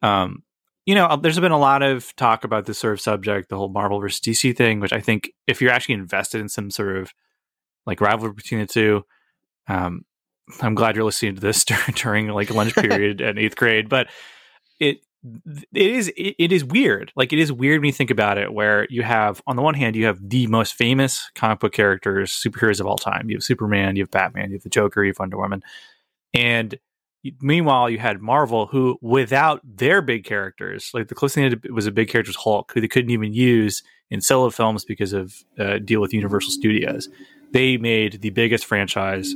Um, you know, there's been a lot of talk about this sort of subject, the whole Marvel versus D C thing, which I think if you're actually invested in some sort of like rivalry between the two, um, I'm glad you're listening to this during like lunch period in eighth grade, but it, it is, it, it is weird. Like it is weird when you think about it, where you have, on the one hand, you have the most famous comic book characters, superheroes of all time. You have Superman, you have Batman, you have the Joker, you have Wonder Woman. And meanwhile, you had Marvel, who without their big characters, like the closest thing that was a big character was Hulk, who they couldn't even use in solo films because of uh, deal with Universal Studios. They made the biggest franchise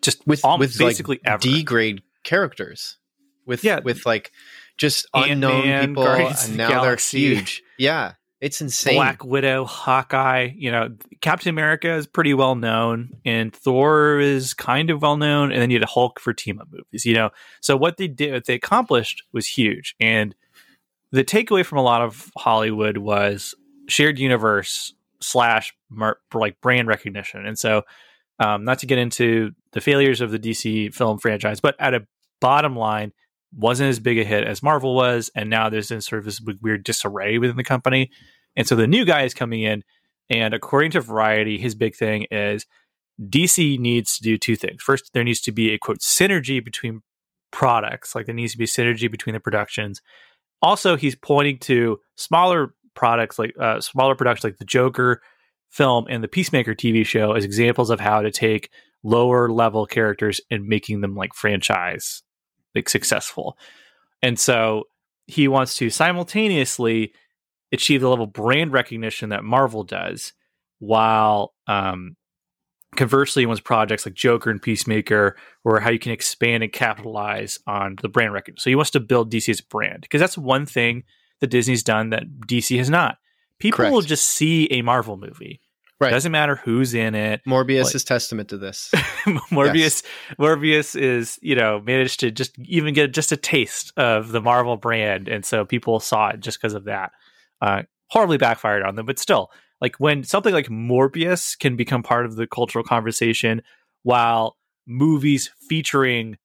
just with, with basically like, ever. D-grade characters with yeah. with like just unknown Ant-Man, people, Guardians and now the they're huge. Yeah, it's insane. Black Widow, Hawkeye, you know, Captain America is pretty well known, and Thor is kind of well known, and then you had Hulk for team-up movies, you know. So what they did, what they accomplished was huge, and the takeaway from a lot of Hollywood was shared universe slash mar- like brand recognition. And so, um, not to get into the failures of the D C film franchise, but at a bottom line, wasn't as big a hit as Marvel was, and now there's this sort of this weird disarray within the company. And so the new guy is coming in, and according to Variety, his big thing is D C needs to do two things. First, there needs to be a, quote, synergy between products. Like there needs to be synergy between the productions. Also, he's pointing to smaller products, like uh, smaller productions like the Joker film and the Peacemaker T V show as examples of how to take lower level characters and making them like franchise like successful. And so he wants to simultaneously achieve the level of brand recognition that Marvel does, while um, conversely, he wants projects like Joker and Peacemaker, or how you can expand and capitalize on the brand recognition. So he wants to build D C's brand, because that's one thing that Disney's done that D C has not. People Correct. Will just see a Marvel movie. Right. Doesn't matter who's in it. Morbius like, is testament to this. Morbius, yes. Morbius is, you know, managed to just even get just a taste of the Marvel brand, and so people saw it just because of that. Uh, horribly backfired on them, but still, like when something like Morbius can become part of the cultural conversation, while movies featuring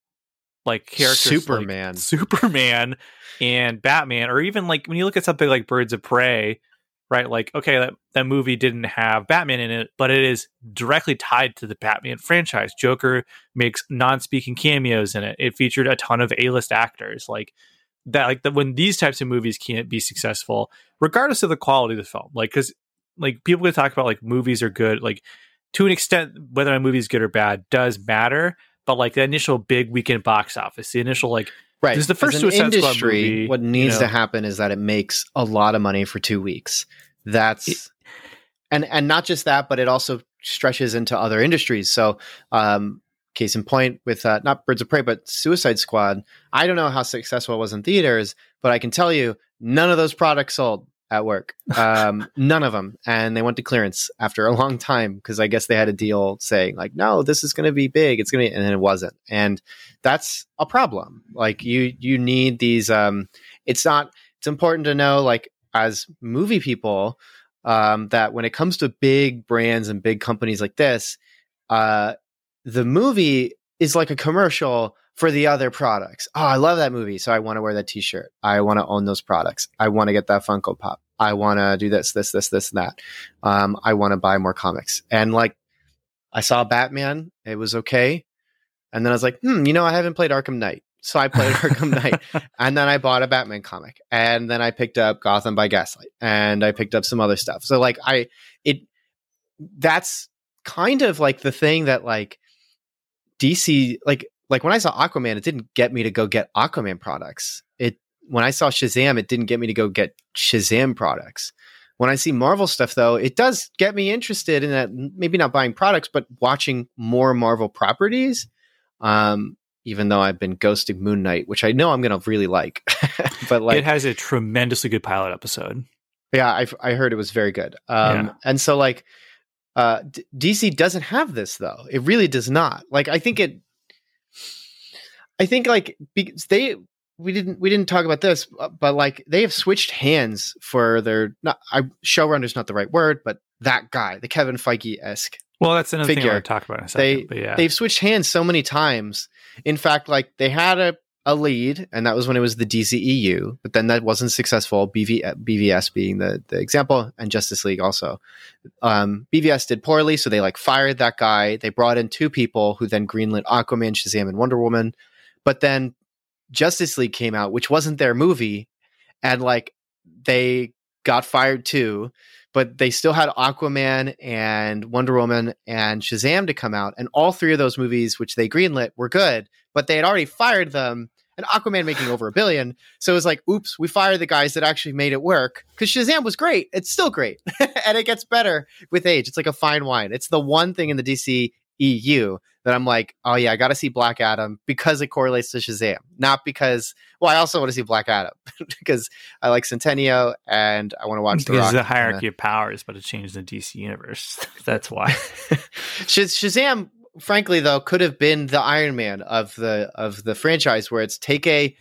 like characters Superman, like Superman, and Batman, or even like when you look at something like Birds of Prey. Right, like, okay, that, that movie didn't have Batman in it, but it is directly tied to the Batman franchise. Joker makes non-speaking cameos in it. It featured a ton of A-list actors. Like that, like the, when these types of movies can't be successful, regardless of the quality of the film, like because like people can talk about like movies are good, like to an extent whether a movie is good or bad does matter. But like the initial big weekend box office, the initial like right, this is the first Suicide Squad movie. What needs you know, to happen is that it makes a lot of money for two weeks. That's it, and and not just that, but it also stretches into other industries. So, um, case in point with uh, not Birds of Prey, but Suicide Squad. I don't know how successful it was in theaters, but I can tell you, none of those products sold at work. Um, none of them, and they went to clearance after a long time because I guess they had a deal saying like, no, this is going to be big. It's going to, and then it wasn't, and that's a problem. Like you, you need these. Um, it's not. It's important to know like. As movie people, um, that when it comes to big brands and big companies like this, uh, the movie is like a commercial for the other products. Oh, I love that movie. So I want to wear that t-shirt. I want to own those products. I want to get that Funko Pop. I want to do this, this, this, this, and that. Um, I want to buy more comics. And like, I saw Batman. It was okay. And then I was like, hmm, you know, I haven't played Arkham Knight. So I played Arkham Knight, and then I bought a Batman comic, and then I picked up Gotham by Gaslight, and I picked up some other stuff. So like I, it, that's kind of like the thing that like D C, like, like when I saw Aquaman, it didn't get me to go get Aquaman products. It, when I saw Shazam, it didn't get me to go get Shazam products. When I see Marvel stuff, though, it does get me interested in that, maybe not buying products, but watching more Marvel properties. Um, even though I've been ghosting Moon Knight, which I know I'm going to really like. But like, it has a tremendously good pilot episode. Yeah, I've, I heard it was very good. Um, yeah. And so like, Uh, D- DC doesn't have this, though. It really does not. Like, I think it, I think like because they, we didn't, we didn't talk about this, but like they have switched hands for their, not I showrunner's not the right word, but that guy, the Kevin Feige-esque. Well, that's another figure. thing I want to talk about in a second. They, but yeah. They've switched hands so many times. In fact, like they had a, a lead, and that was when it was the D C E U, but then that wasn't successful. B V, B V S being the, the example, and Justice League also. Um, B V S did poorly, so they like fired that guy. They brought in two people who then greenlit Aquaman, Shazam, and Wonder Woman. But then Justice League came out, which wasn't their movie, and like they got fired too. But they still had Aquaman and Wonder Woman and Shazam to come out. And all three of those movies, which they greenlit, were good. But they had already fired them. And Aquaman making over a billion. So it was like, oops, we fired the guys that actually made it work. Because Shazam was great. It's still great. And it gets better with age. It's like a fine wine. It's the one thing in the D C E U that I'm like, oh yeah, I got to see Black Adam because it correlates to Shazam. Not because... Well, I also want to see Black Adam because I like Centennial and I want to watch The Rock. Because the hierarchy of powers, but it changed the D C universe. That's why. Shaz- Shazam, frankly, though, could have been the Iron Man of the of the franchise, where it's take a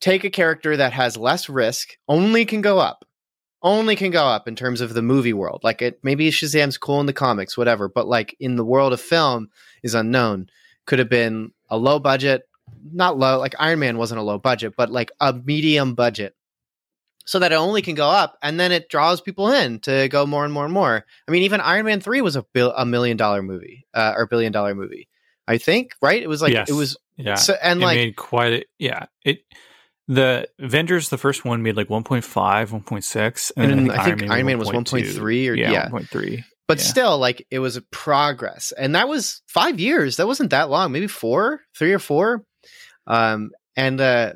take a character that has less risk, only can go up, only can go up in terms of the movie world. Like it, maybe Shazam's cool in the comics, whatever, but like in the world of film is unknown. Could have been a low budget. Not low, like Iron Man wasn't a low budget, but like a medium budget, so that it only can go up, and then it draws people in to go more and more and more. I mean, even Iron Man three was a bill, a million dollar movie uh, or billion dollar movie, I think, right? It was like yes. it was, yeah, so, and it like made quite, a, yeah. It the Avengers, the first one made like one point five, one point six, and, and then I, I think Iron Man, Iron Man was one point three or yeah, yeah. one point three. But yeah. still, like, it was a progress, and that was five years. That wasn't that long, maybe four, three or four. Um, and, uh,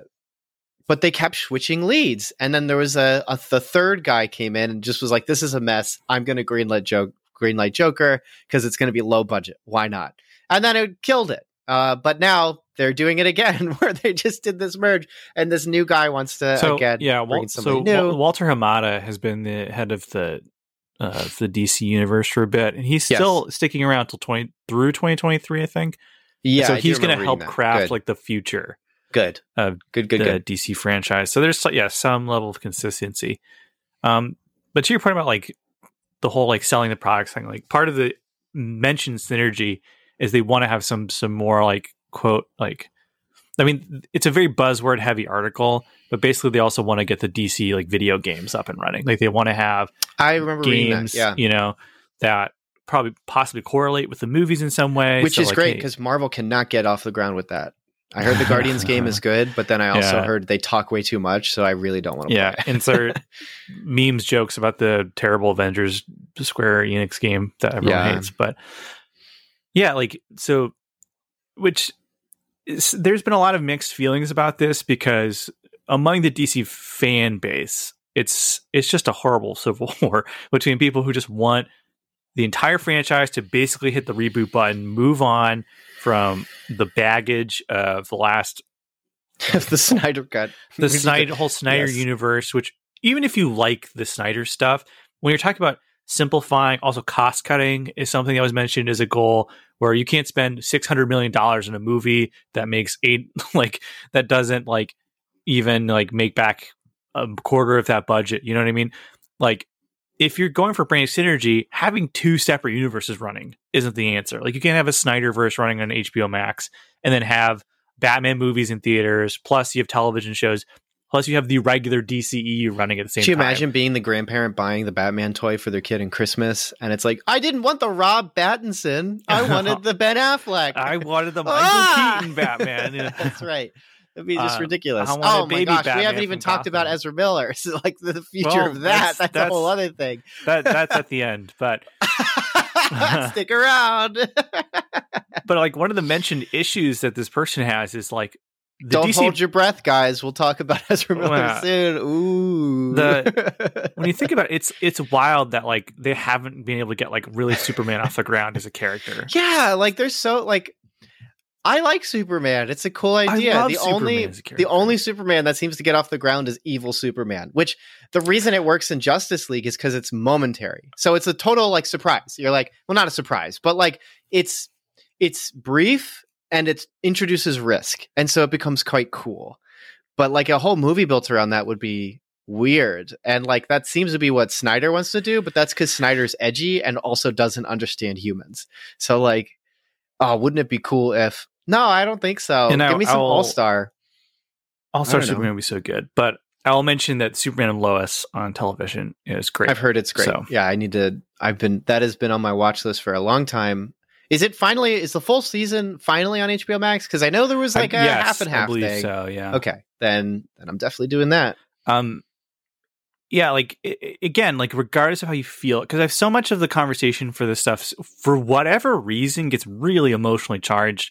but they kept switching leads. And then there was a, a, the third guy came in and just was like, this is a mess. I'm going to greenlight joke, greenlight Joker. Cause it's going to be low budget. Why not? And then it killed it. Uh, but now they're doing it again where they just did this merge and this new guy wants to, so, again, yeah, Wal- bring somebody so new. Walter Hamada has been the head of the, uh, the D C universe for a bit, and he's yes. still sticking around till twenty through twenty twenty-three, I think. Yeah, so he's going to help craft like the future, good, of good, good, the good D C franchise. So there's yeah some level of consistency. Um, but to your point about like the whole like selling the products thing, like part of the mentioned synergy is they want to have some some more like quote like, I mean it's a very buzzword heavy article, but basically they also want to get the D C like video games up and running. Like they want to have I remember games, that, yeah. you know that. Probably possibly correlate with the movies in some way, which so is like, great because hey. Marvel cannot get off the ground with that. I heard the Guardians game is good, but then I also yeah. heard they talk way too much, so I really don't want to yeah. play it. And so memes, jokes about the terrible Avengers Square Enix game that everyone yeah. hates, but yeah, like so. Which is, there's been a lot of mixed feelings about this because among the D C fan base, it's it's just a horrible civil war between people who just want the entire franchise to basically hit the reboot button, move on from the baggage of the last... the Snyder Cut. The Snyder, whole Snyder yes. universe, which even if you like the Snyder stuff, when you're talking about simplifying, also cost cutting is something that was mentioned as a goal where you can't spend six hundred million dollars in a movie that makes eight, like, that doesn't like even like make back a quarter of that budget. You know what I mean? Like, if you're going for brand synergy, having two separate universes running isn't the answer. Like you can't have a Snyderverse running on H B O Max and then have Batman movies in theaters. Plus you have television shows. Plus you have the regular D C E U running at the same time. Can you imagine being the grandparent buying the Batman toy for their kid in Christmas? And it's like, I didn't want the Rob Pattinson. I wanted the Ben Affleck. I wanted the Michael ah! Keaton Batman. That's right. That'd be just uh, ridiculous. Oh my gosh, Batman we haven't even talked Gotham. About Ezra Miller. So like the future well, of that. That's, that's, that's a whole other thing. that That's at the end, but... Stick around. But like one of the mentioned issues that this person has is like... The Don't D C... hold your breath, guys. We'll talk about Ezra Miller wow. soon. Ooh. The, when you think about it, it's, it's wild that like they haven't been able to get like really Superman off the ground as a character. Yeah, like they're so like... I like Superman. It's a cool idea. I love the Superman only as a character. The only Superman that seems to get off the ground is evil Superman, which the reason it works in Justice League is because it's momentary. So it's a total like surprise. You're like, well, not a surprise, but like it's it's brief and it introduces risk. And so it becomes quite cool. But like a whole movie built around that would be weird. And like that seems to be what Snyder wants to do, but that's because Snyder's edgy and also doesn't understand humans. So like, oh, wouldn't it be cool if... No, I don't think so. And Give I'll, me some I'll, All-Star. All-Star Superman would be so good. But I'll mention that Superman and Lois on television is great. I've heard it's great. So. Yeah, I need to... I've been... That has been on my watch list for a long time. Is it finally... Is the full season finally on H B O Max? Because I know there was like I, a yes, half and half I believe thing. So, yeah. Okay. Then, then I'm definitely doing that. Um, Yeah, like, I- again, like, regardless of how you feel, because I have so much of the conversation for this stuff, for whatever reason, gets really emotionally charged.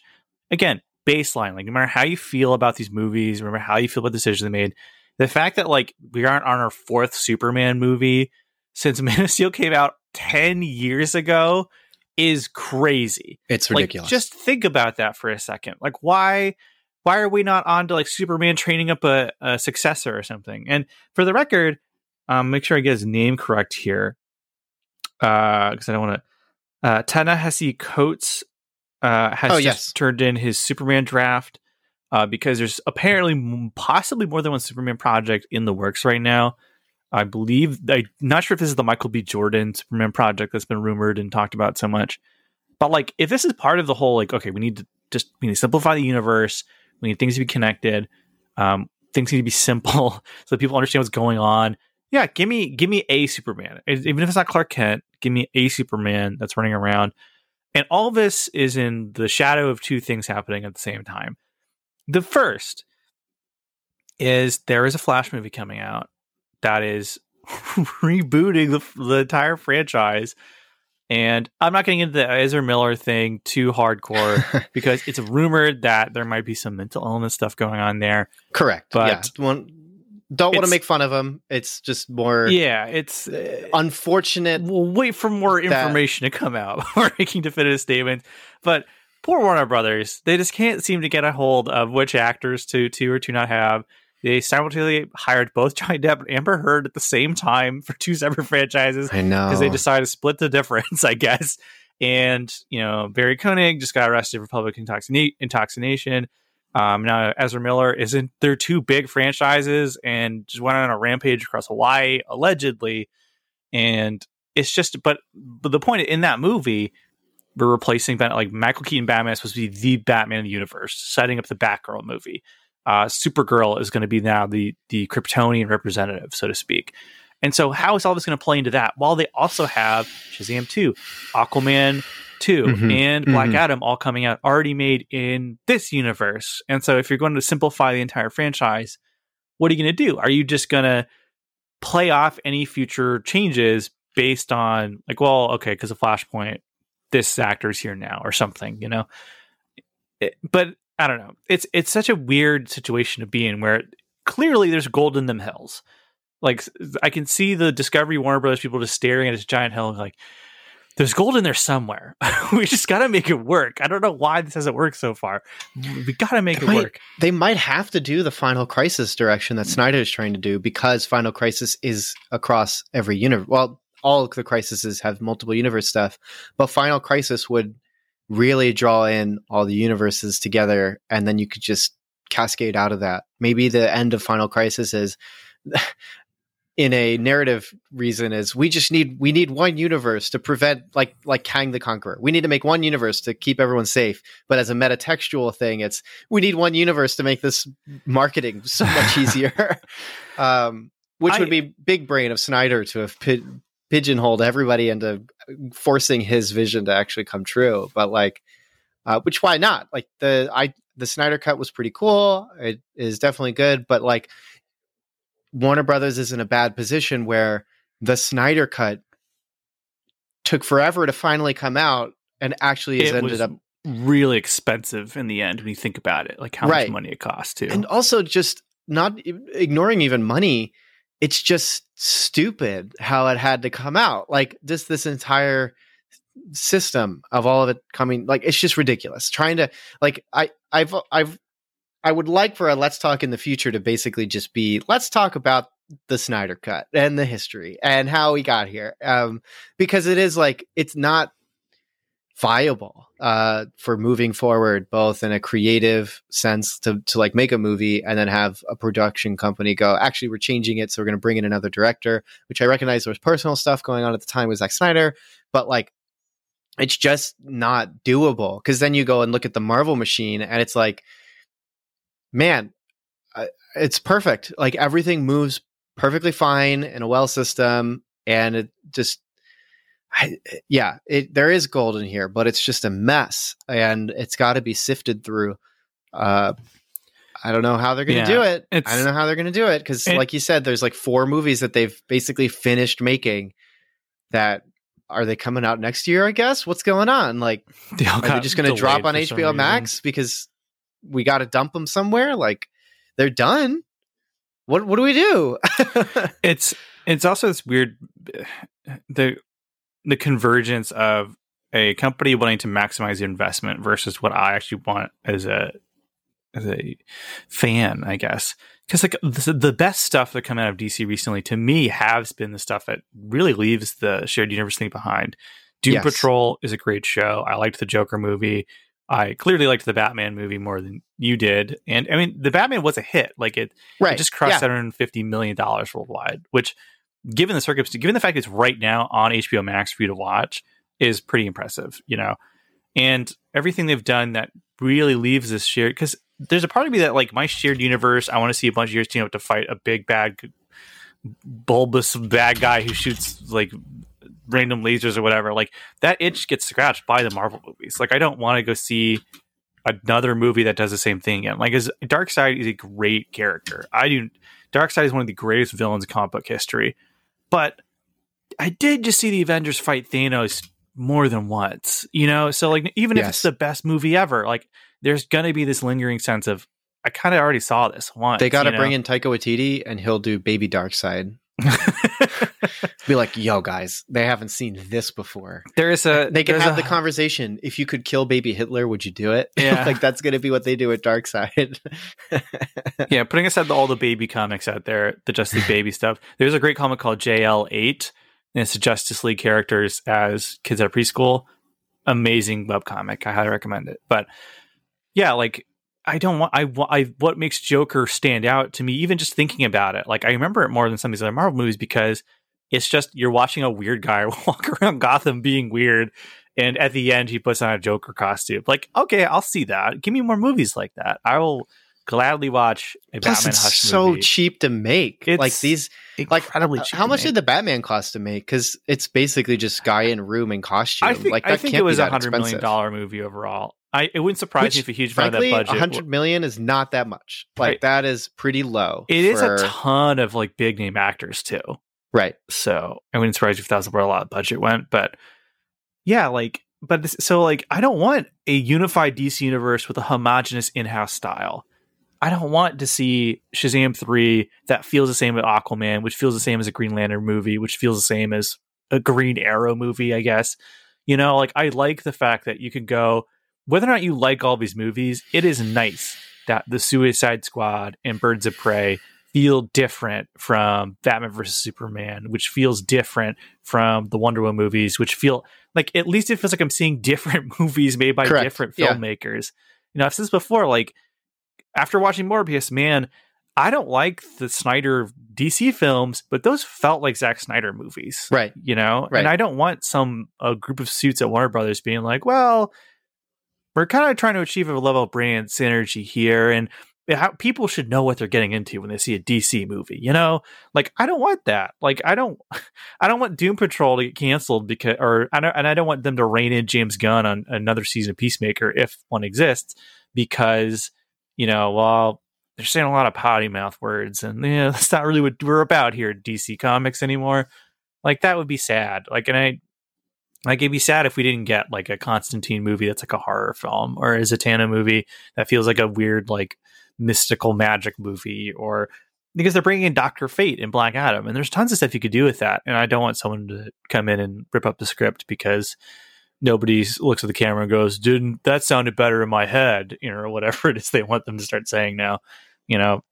Again, baseline, like, no matter how you feel about these movies, remember how you feel about the decisions they made. The fact that, like, we aren't on our fourth Superman movie since Man of Steel came out ten years ago is crazy. It's ridiculous. Like, just think about that for a second. Like, why... Why are we not on to like Superman training up a, a successor or something? And for the record, um, make sure I get his name correct here, because uh, I don't want to. Uh, Ta-Nehisi Coates uh, has oh, just yes. turned in his Superman draft uh, because there's apparently possibly more than one Superman project in the works right now. I believe I'm not sure if this is the Michael B. Jordan Superman project that's been rumored and talked about so much, but like if this is part of the whole like okay, we need to just we need to simplify the universe. We need things to be connected. Um, things need to be simple so that people understand what's going on. Yeah, give me give me a Superman. Even if it's not Clark Kent, give me a Superman that's running around. And all this is in the shadow of two things happening at the same time. The first is there is a Flash movie coming out that is rebooting the, the entire franchise. And I'm not getting into the Ezra Miller thing too hardcore because it's rumored that there might be some mental illness stuff going on there. Correct. But yeah. One, don't want to make fun of him. It's just more. Yeah, it's uh, unfortunate. We'll wait for more that, information to come out before making definitive statements. But poor Warner Brothers, they just can't seem to get a hold of which actors to to or to not have. They simultaneously hired both Johnny Depp and Amber Heard at the same time for two separate franchises. I know. Because they decided to split the difference, I guess. And, you know, Barry Koenig just got arrested for public intoxina- intoxication. Um, now, Ezra Miller is in their two big franchises and just went on a rampage across Hawaii, allegedly. And it's just, but, but the point in that movie, we're replacing, Ben, like, Michael Keaton Batman is supposed to be the Batman of the universe, setting up the Batgirl movie. Uh, Supergirl is going to be now the the Kryptonian representative, so to speak. And so how is all this going to play into that? While they also have Shazam two, Aquaman two, mm-hmm. and Black mm-hmm. Adam all coming out already made in this universe. And so if you're going to simplify the entire franchise, what are you going to do? Are you just going to play off any future changes based on like, well, okay, because of Flashpoint, this actor's here now or something, you know? It, but... I don't know. It's it's such a weird situation to be in where clearly there's gold in them hills. Like I can see the Discovery Warner Brothers people just staring at this giant hill and like, there's gold in there somewhere. We just got to make it work. I don't know why this hasn't worked so far. We got to make they it might, work. They might have to do the Final Crisis direction that Snyder is trying to do because Final Crisis is across every universe. Well, all the Crises have multiple universe stuff, but Final Crisis would really draw in all the universes together, and then you could just cascade out of that. Maybe the end of Final Crisis is in a narrative reason is we just need we need one universe to prevent like like Kang the Conqueror. We need to make one universe to keep everyone safe. But as a metatextual thing, it's we need one universe to make this marketing so much easier. um which I, would be big brain of Snyder to have pit pigeonholed everybody into forcing his vision to actually come true, but like uh which why not? Like the I the Snyder cut was pretty cool. It is definitely good, but like Warner Brothers is in a bad position where the Snyder cut took forever to finally come out and actually has it ended was up really expensive in the end when you think about it, like how right. much money it cost too. And also just not ignoring even money, it's just stupid how it had to come out. Like just this entire system of all of it coming, like, it's just ridiculous. Trying to, like, I, I've, I've, I would like for a Let's Talk in the future to basically just be, let's talk about the Snyder Cut and the history and how we got here. Um, because it is like, it's not viable uh, for moving forward, both in a creative sense to, to like make a movie and then have a production company go, actually, we're changing it. So we're going to bring in another director, which I recognize there was personal stuff going on at the time with Zack Snyder, but like, it's just not doable. Cause then you go and look at the Marvel machine and it's like, man, it's perfect. Like everything moves perfectly fine in a well system. And it just, I, yeah, it, there is gold in here, but it's just a mess, and it's got to be sifted through. Uh, I don't know how they're going to yeah, do it. I don't know how they're going to do it because, like you said, there's like four movies that they've basically finished making. That are they coming out next year? I guess what's going on? Like, they are they just going to drop on H B O Max because we got to dump them somewhere? Like, they're done. What what do we do? it's it's also this weird the. the convergence of a company wanting to maximize the investment versus what I actually want as a, as a fan, I guess. Cause like the, the best stuff that come out of D C recently to me has been the stuff that really leaves the shared universe thing behind. Doom yes. Patrol is a great show. I liked the Joker movie. I clearly liked the Batman movie more than you did. And I mean, the Batman was a hit. Like it, right. it just crossed yeah. seven hundred fifty million dollars worldwide, which, given the circumstance, given the fact it's right now on H B O Max for you to watch, is pretty impressive, you know. And everything they've done that really leaves this shared, because there's a part of me that like my shared universe, I want to see a bunch of years team up to fight a big bad bulbous bad guy who shoots like random lasers or whatever. Like that itch gets scratched by the Marvel movies. Like I don't want to go see another movie that does the same thing again. Like Darkseid is a great character. I do. Darkseid is one of the greatest villains in comic book history. But I did just see the Avengers fight Thanos more than once, you know? So like, even yes. if it's the best movie ever, like there's going to be this lingering sense of, I kind of already saw this once. They got to you know? bring in Taika Waititi and he'll do Baby Darkseid. Be like, yo guys, they haven't seen this before. There is a, they can have a, the conversation. If you could kill Baby Hitler, would you do it? Yeah. Like that's going to be what they do at Darkseid. Yeah. Putting aside all the baby comics out there, the Justice League baby stuff, there's a great comic called J L eight and it's Justice League characters as kids at preschool. Amazing webcomic. I highly recommend it. But yeah, like, I don't want, I, I, what makes Joker stand out to me, even just thinking about it. Like I remember it more than some of these other Marvel movies because it's just, you're watching a weird guy walk around Gotham being weird. And at the end, he puts on a Joker costume. Like, okay, I'll see that. Give me more movies like that. I will gladly watch a Plus Batman Hush so movie. It's so cheap to make. It's like these, incredibly like, cheap how much make. Did the Batman cost to make? Because it's basically just guy in room and costume. I think, like, that I think can't it was a one hundred million dollars movie overall. I, it wouldn't surprise Which, me if a huge amount of that budget. one hundred million is not that much. Like right. that is pretty low. It for... is a ton of like big name actors too. Right. So I wouldn't surprise you if that's where a lot of budget went, but yeah, like, but this, so like, I don't want a unified D C universe with a homogenous in-house style. I don't want to see Shazam three that feels the same as Aquaman, which feels the same as a Green Lantern movie, which feels the same as a Green Arrow movie, I guess. You know, like I like the fact that you could go, whether or not you like all these movies, it is nice that the Suicide Squad and Birds of Prey feel different from Batman versus Superman, which feels different from the Wonder Woman movies, which feel like, at least it feels like I'm seeing different movies made by Correct. different filmmakers. Yeah. You know, I've said this before, like after watching Morbius, man, I don't like the Snyder D C films, but those felt like Zack Snyder movies. Right. You know, right. and I don't want some, a group of suits at Warner Brothers being like, well, we're kind of trying to achieve a level of brand synergy here. And how, people should know what they're getting into when they see a D C movie, you know, like, I don't want that. Like, I don't, I don't want Doom Patrol to get canceled because, or I don't, and I don't want them to rein in James Gunn on another season of Peacemaker if one exists, because, you know, well, they're saying a lot of potty mouth words and yeah, that's not really what we're about here at D C Comics anymore. Like that would be sad. Like, and I, Like, it'd be sad if we didn't get, like, a Constantine movie that's, like, a horror film, or a Zatanna movie that feels like a weird, like, mystical magic movie, or... Because they're bringing in Doctor Fate and Black Adam, and there's tons of stuff you could do with that, and I don't want someone to come in and rip up the script because nobody looks at the camera and goes, dude, that sounded better in my head, you know, or whatever it is they want them to start saying now. You know,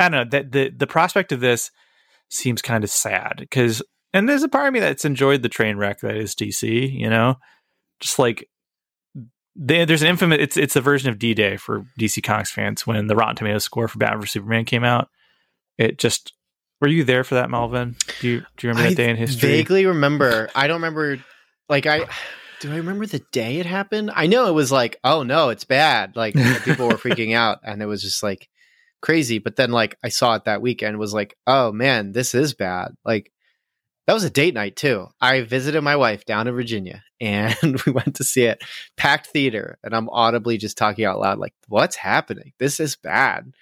I don't know, that the, the prospect of this seems kind of sad, because, and there's a part of me that's enjoyed the train wreck that is D C, you know, just like they, there's an infamous, it's, it's a version of D-Day for D C Comics fans. When the Rotten Tomatoes score for Batman versus Superman came out, it just, were you there for that, Melvin? Do you, do you remember that I day in history? I vaguely remember. I don't remember, like, I, do I remember the day it happened? I know it was like, oh no, it's bad. Like, people were freaking out, and it was just like crazy. But then, like, I saw it that weekend, was like, oh man, this is bad. Like, that was a date night too. I visited my wife down in Virginia, and we went to see it. Packed theater, and I'm audibly just talking out loud, like, what's happening? This is bad.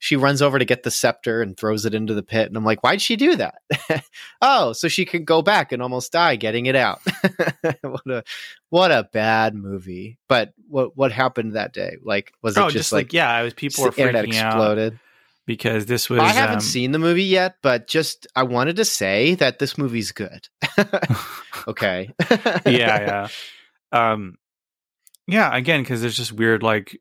She runs over to get the scepter and throws it into the pit. And I'm like, why'd she do that? Oh, so she could go back and almost die getting it out. What a, what a bad movie. But what, what happened that day? Like, was it oh, just, just like, like, yeah, it was people were freaking exploded out because this was, I haven't um, seen the movie yet, but just, I wanted to say that this movie's good. Okay. yeah. Yeah. Um, yeah. Again, cause there's just weird, like,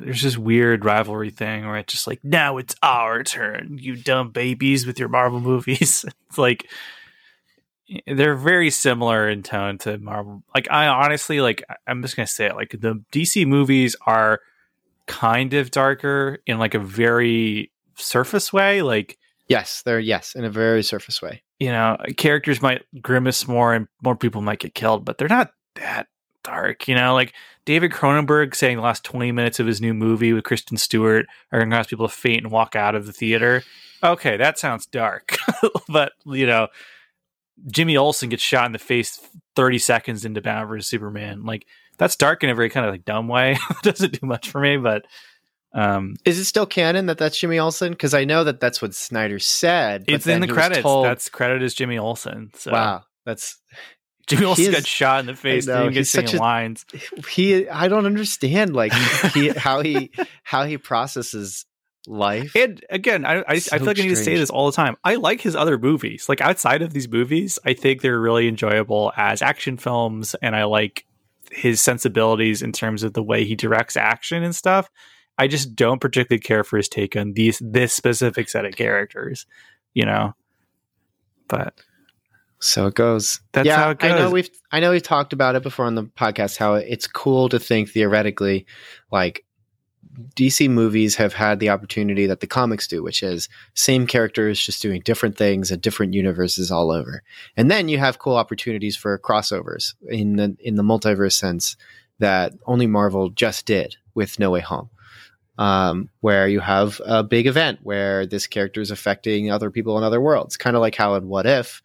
there's this weird rivalry thing where it's just like, now it's our turn, you dumb babies with your Marvel movies. It's like, they're very similar in tone to Marvel. Like, I honestly, like, I'm just going to say it, like, the D C movies are kind of darker in like a very surface way. Like, yes, they're, yes, in a very surface way. You know, characters might grimace more and more people might get killed, but they're not that dark, you know, like David Cronenberg saying the last twenty minutes of his new movie with Kristen Stewart are going to cause people to faint and walk out of the theater. Okay, that sounds dark. But, you know, Jimmy Olsen gets shot in the face thirty seconds into Batman versus Superman. Like, that's dark in a very kind of like dumb way. It doesn't do much for me, but um, is it still canon that that's Jimmy Olsen? Because I know that that's what Snyder said. It's in the credits. Told... That's credited as Jimmy Olsen. So. Wow, that's. Jimmy Olsen got shot in the face. Know, he's such a, lines. He, I don't understand, like, he, how he how he processes life. And again, I I, so I feel like strange. I need to say this all the time. I like his other movies. Like, outside of these movies, I think they're really enjoyable as action films, and I like his sensibilities in terms of the way he directs action and stuff. I just don't particularly care for his take on these this specific set of characters, you know. But. So it goes. That's yeah, how it goes. I know we've I know we've talked about it before on the podcast, how it's cool to think theoretically, like, D C movies have had the opportunity that the comics do, which is same characters just doing different things and different universes all over. And then you have cool opportunities for crossovers in the in the multiverse sense that only Marvel just did with No Way Home. Um, where you have a big event where this character is affecting other people in other worlds. Kind of like how in What If,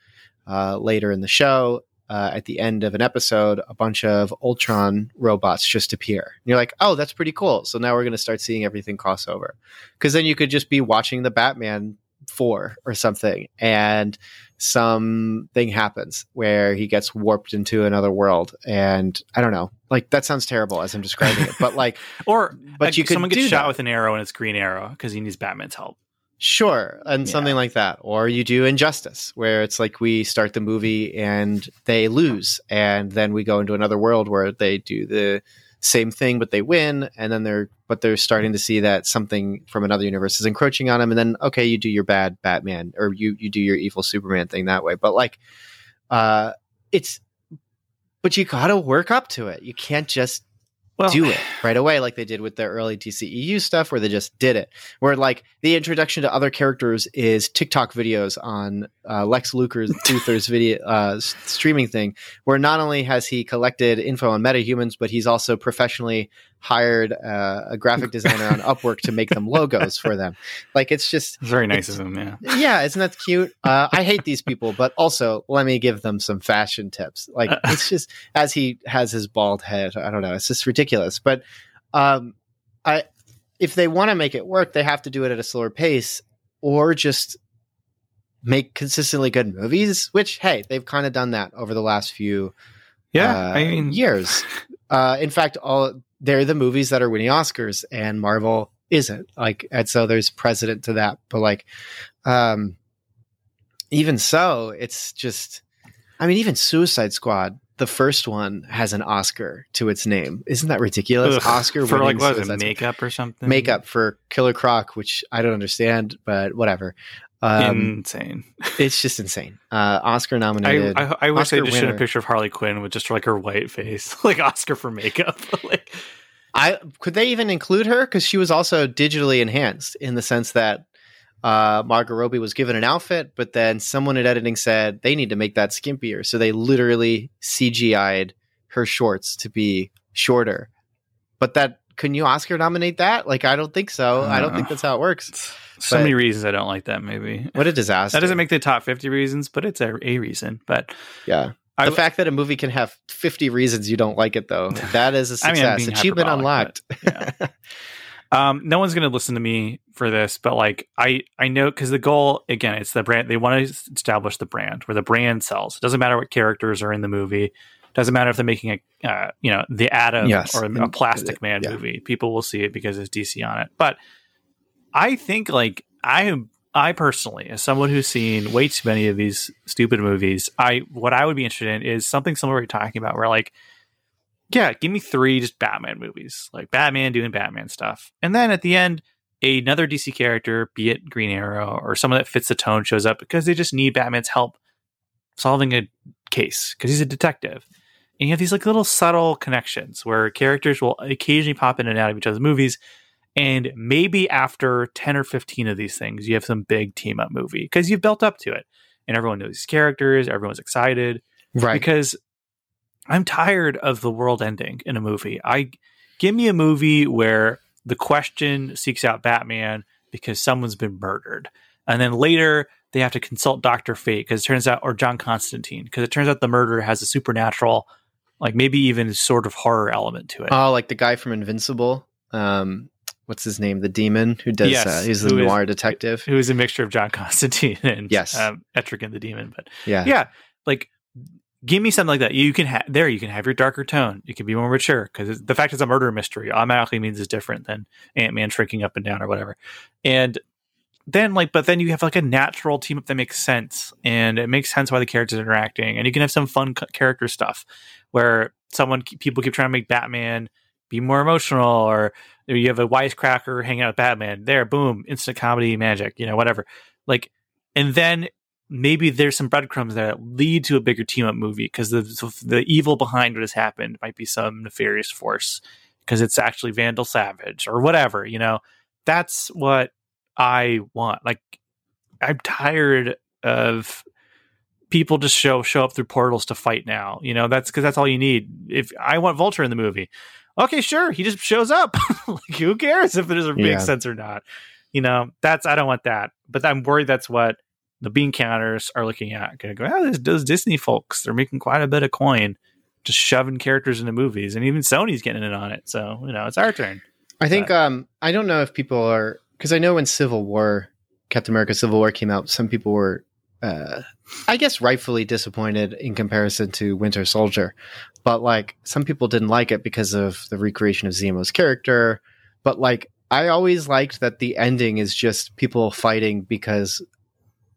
Uh, later in the show, uh, at the end of an episode, a bunch of Ultron robots just appear. And you're like, oh, that's pretty cool. So now we're going to start seeing everything crossover. Because then you could just be watching the Batman four or something, and something happens where he gets warped into another world. And I don't know, like, that sounds terrible as I'm describing it. But like, or but like, you could someone gets shot that. with an arrow, and it's Green Arrow because he needs Batman's help. Sure. And yeah. Something like that. Or you do Injustice, where it's like, we start the movie and they lose. And then we go into another world where they do the same thing, but they win. And then they're, but they're starting to see that something from another universe is encroaching on them. And then, okay, you do your bad Batman, or you, you do your evil Superman thing that way. But like, uh, it's, but you got to work up to it. You can't just Well, do it right away like they did with their early D C E U stuff, where they just did it, where like the introduction to other characters is TikTok videos on uh, Lex Luthor's, Luthor's video uh, streaming thing, where not only has he collected info on metahumans, but he's also professionally hired uh, a graphic designer on Upwork to make them logos for them. Like, it's just it's very nice it's, of him. Yeah. Yeah. Isn't that cute? Uh, I hate these people, but also let me give them some fashion tips. Like, it's just, as he has his bald head, I don't know. It's just ridiculous. But um, I, if they want to make it work, they have to do it at a slower pace, or just make consistently good movies, which, hey, they've kind of done that over the last few yeah, uh, I mean... years. Uh, in fact, all, they're the movies that are winning Oscars, and Marvel isn't, like, and so there's precedent to that. But like, um, even so, it's just, I mean, even Suicide Squad, the first one has an Oscar to its name. Isn't that ridiculous? Ugh, Oscar for like what, so makeup or something? Makeup for Killer Croc, which I don't understand, but whatever. Um, insane. It's just insane. Uh, Oscar nominated. I, I, I wish Oscar they just winner. Showed a picture of Harley Quinn with just like her white face, like Oscar for makeup. Like, I could they even include her because she was also digitally enhanced in the sense that uh, Margot Robbie was given an outfit, but then someone in editing said they need to make that skimpier, so they literally C G I'd her shorts to be shorter. But that can you Oscar nominate that? Like, I don't think so. Uh, I don't think that's how it works. So but, many reasons I don't like that movie. What a disaster. That doesn't make the top fifty reasons, but it's a, a reason. But yeah, the I, fact that a movie can have fifty reasons you don't like it, though, that is a success. I mean, achievement unlocked. Yeah. um, no one's going to listen to me for this, but like I, I know because the goal, again, it's the brand. They want to establish the brand where the brand sells. It doesn't matter what characters are in the movie. Doesn't matter if they're making a, uh, you know, the Atom yes. or a Plastic Man yeah. movie. People will see it because it's D C on it. But I think, like, I am, I personally, as someone who's seen way too many of these stupid movies, I what I would be interested in is something similar to talking about where, like, yeah, give me three just Batman movies, like Batman doing Batman stuff. And then at the end, another D C character, be it Green Arrow or someone that fits the tone, shows up because they just need Batman's help solving a case because he's a detective. And you have these like little subtle connections where characters will occasionally pop in and out of each other's movies. And maybe after ten or fifteen of these things, you have some big team up movie because you've built up to it and everyone knows these characters. Everyone's excited. Right. Because I'm tired of the world ending in a movie. I give me a movie where the Question seeks out Batman because someone's been murdered. And then later they have to consult Doctor Fate because it turns out, or John Constantine, because it turns out the murderer has a supernatural, like maybe even sort of horror element to it. Oh, like the guy from Invincible. Um, what's his name? The demon who does, yes, uh, he's the who noir is, detective. Who is a mixture of John Constantine and yes. um, Etrigan the demon. But yeah, yeah, like give me something like that. You can have there, you can have your darker tone. You can be more mature because the fact it's a murder mystery automatically means it's different than Ant-Man shrinking up and down or whatever. And then like, but then you have like a natural team up that makes sense and it makes sense why the characters are interacting and you can have some fun character stuff where someone, people keep trying to make Batman be more emotional or you have a wisecracker hanging out with Batman there, boom, instant comedy, magic, you know, whatever. Like, and then maybe there's some breadcrumbs there that lead to a bigger team up movie because the, the evil behind what has happened might be some nefarious force because it's actually Vandal Savage or whatever, you know, that's what I want. Like, I'm tired of people just show show up through portals to fight now. You know, that's because that's all you need. If I want Vulture in the movie, okay, sure, he just shows up. Like, who cares if there's a big yeah. sense or not? You know, that's I don't want that. But I'm worried that's what the bean counters are looking at. Going to go, oh, those Disney folks, they're making quite a bit of coin just shoving characters into movies, and even Sony's getting in on it. So you know, it's our turn. I think but, um, I don't know if people are. Because I know when Civil War, Captain America Civil War came out, some people were, uh, I guess, rightfully disappointed in comparison to Winter Soldier. But, like, some people didn't like it because of the recreation of Zemo's character. But, like, I always liked that the ending is just people fighting because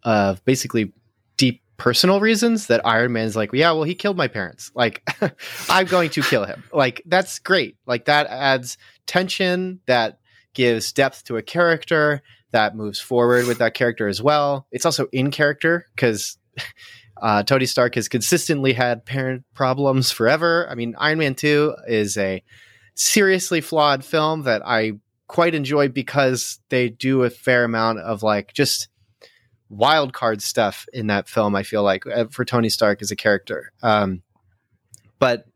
of basically deep personal reasons that Iron Man's like, yeah, well, he killed my parents. Like, I'm going to kill him. Like, that's great. Like, that adds tension, that gives depth to a character that moves forward with that character as well. It's also in character because uh, Tony Stark has consistently had parent problems forever. I mean, Iron Man two is a seriously flawed film that I quite enjoy because they do a fair amount of like just wild card stuff in that film. I feel like for Tony Stark as a character, um, but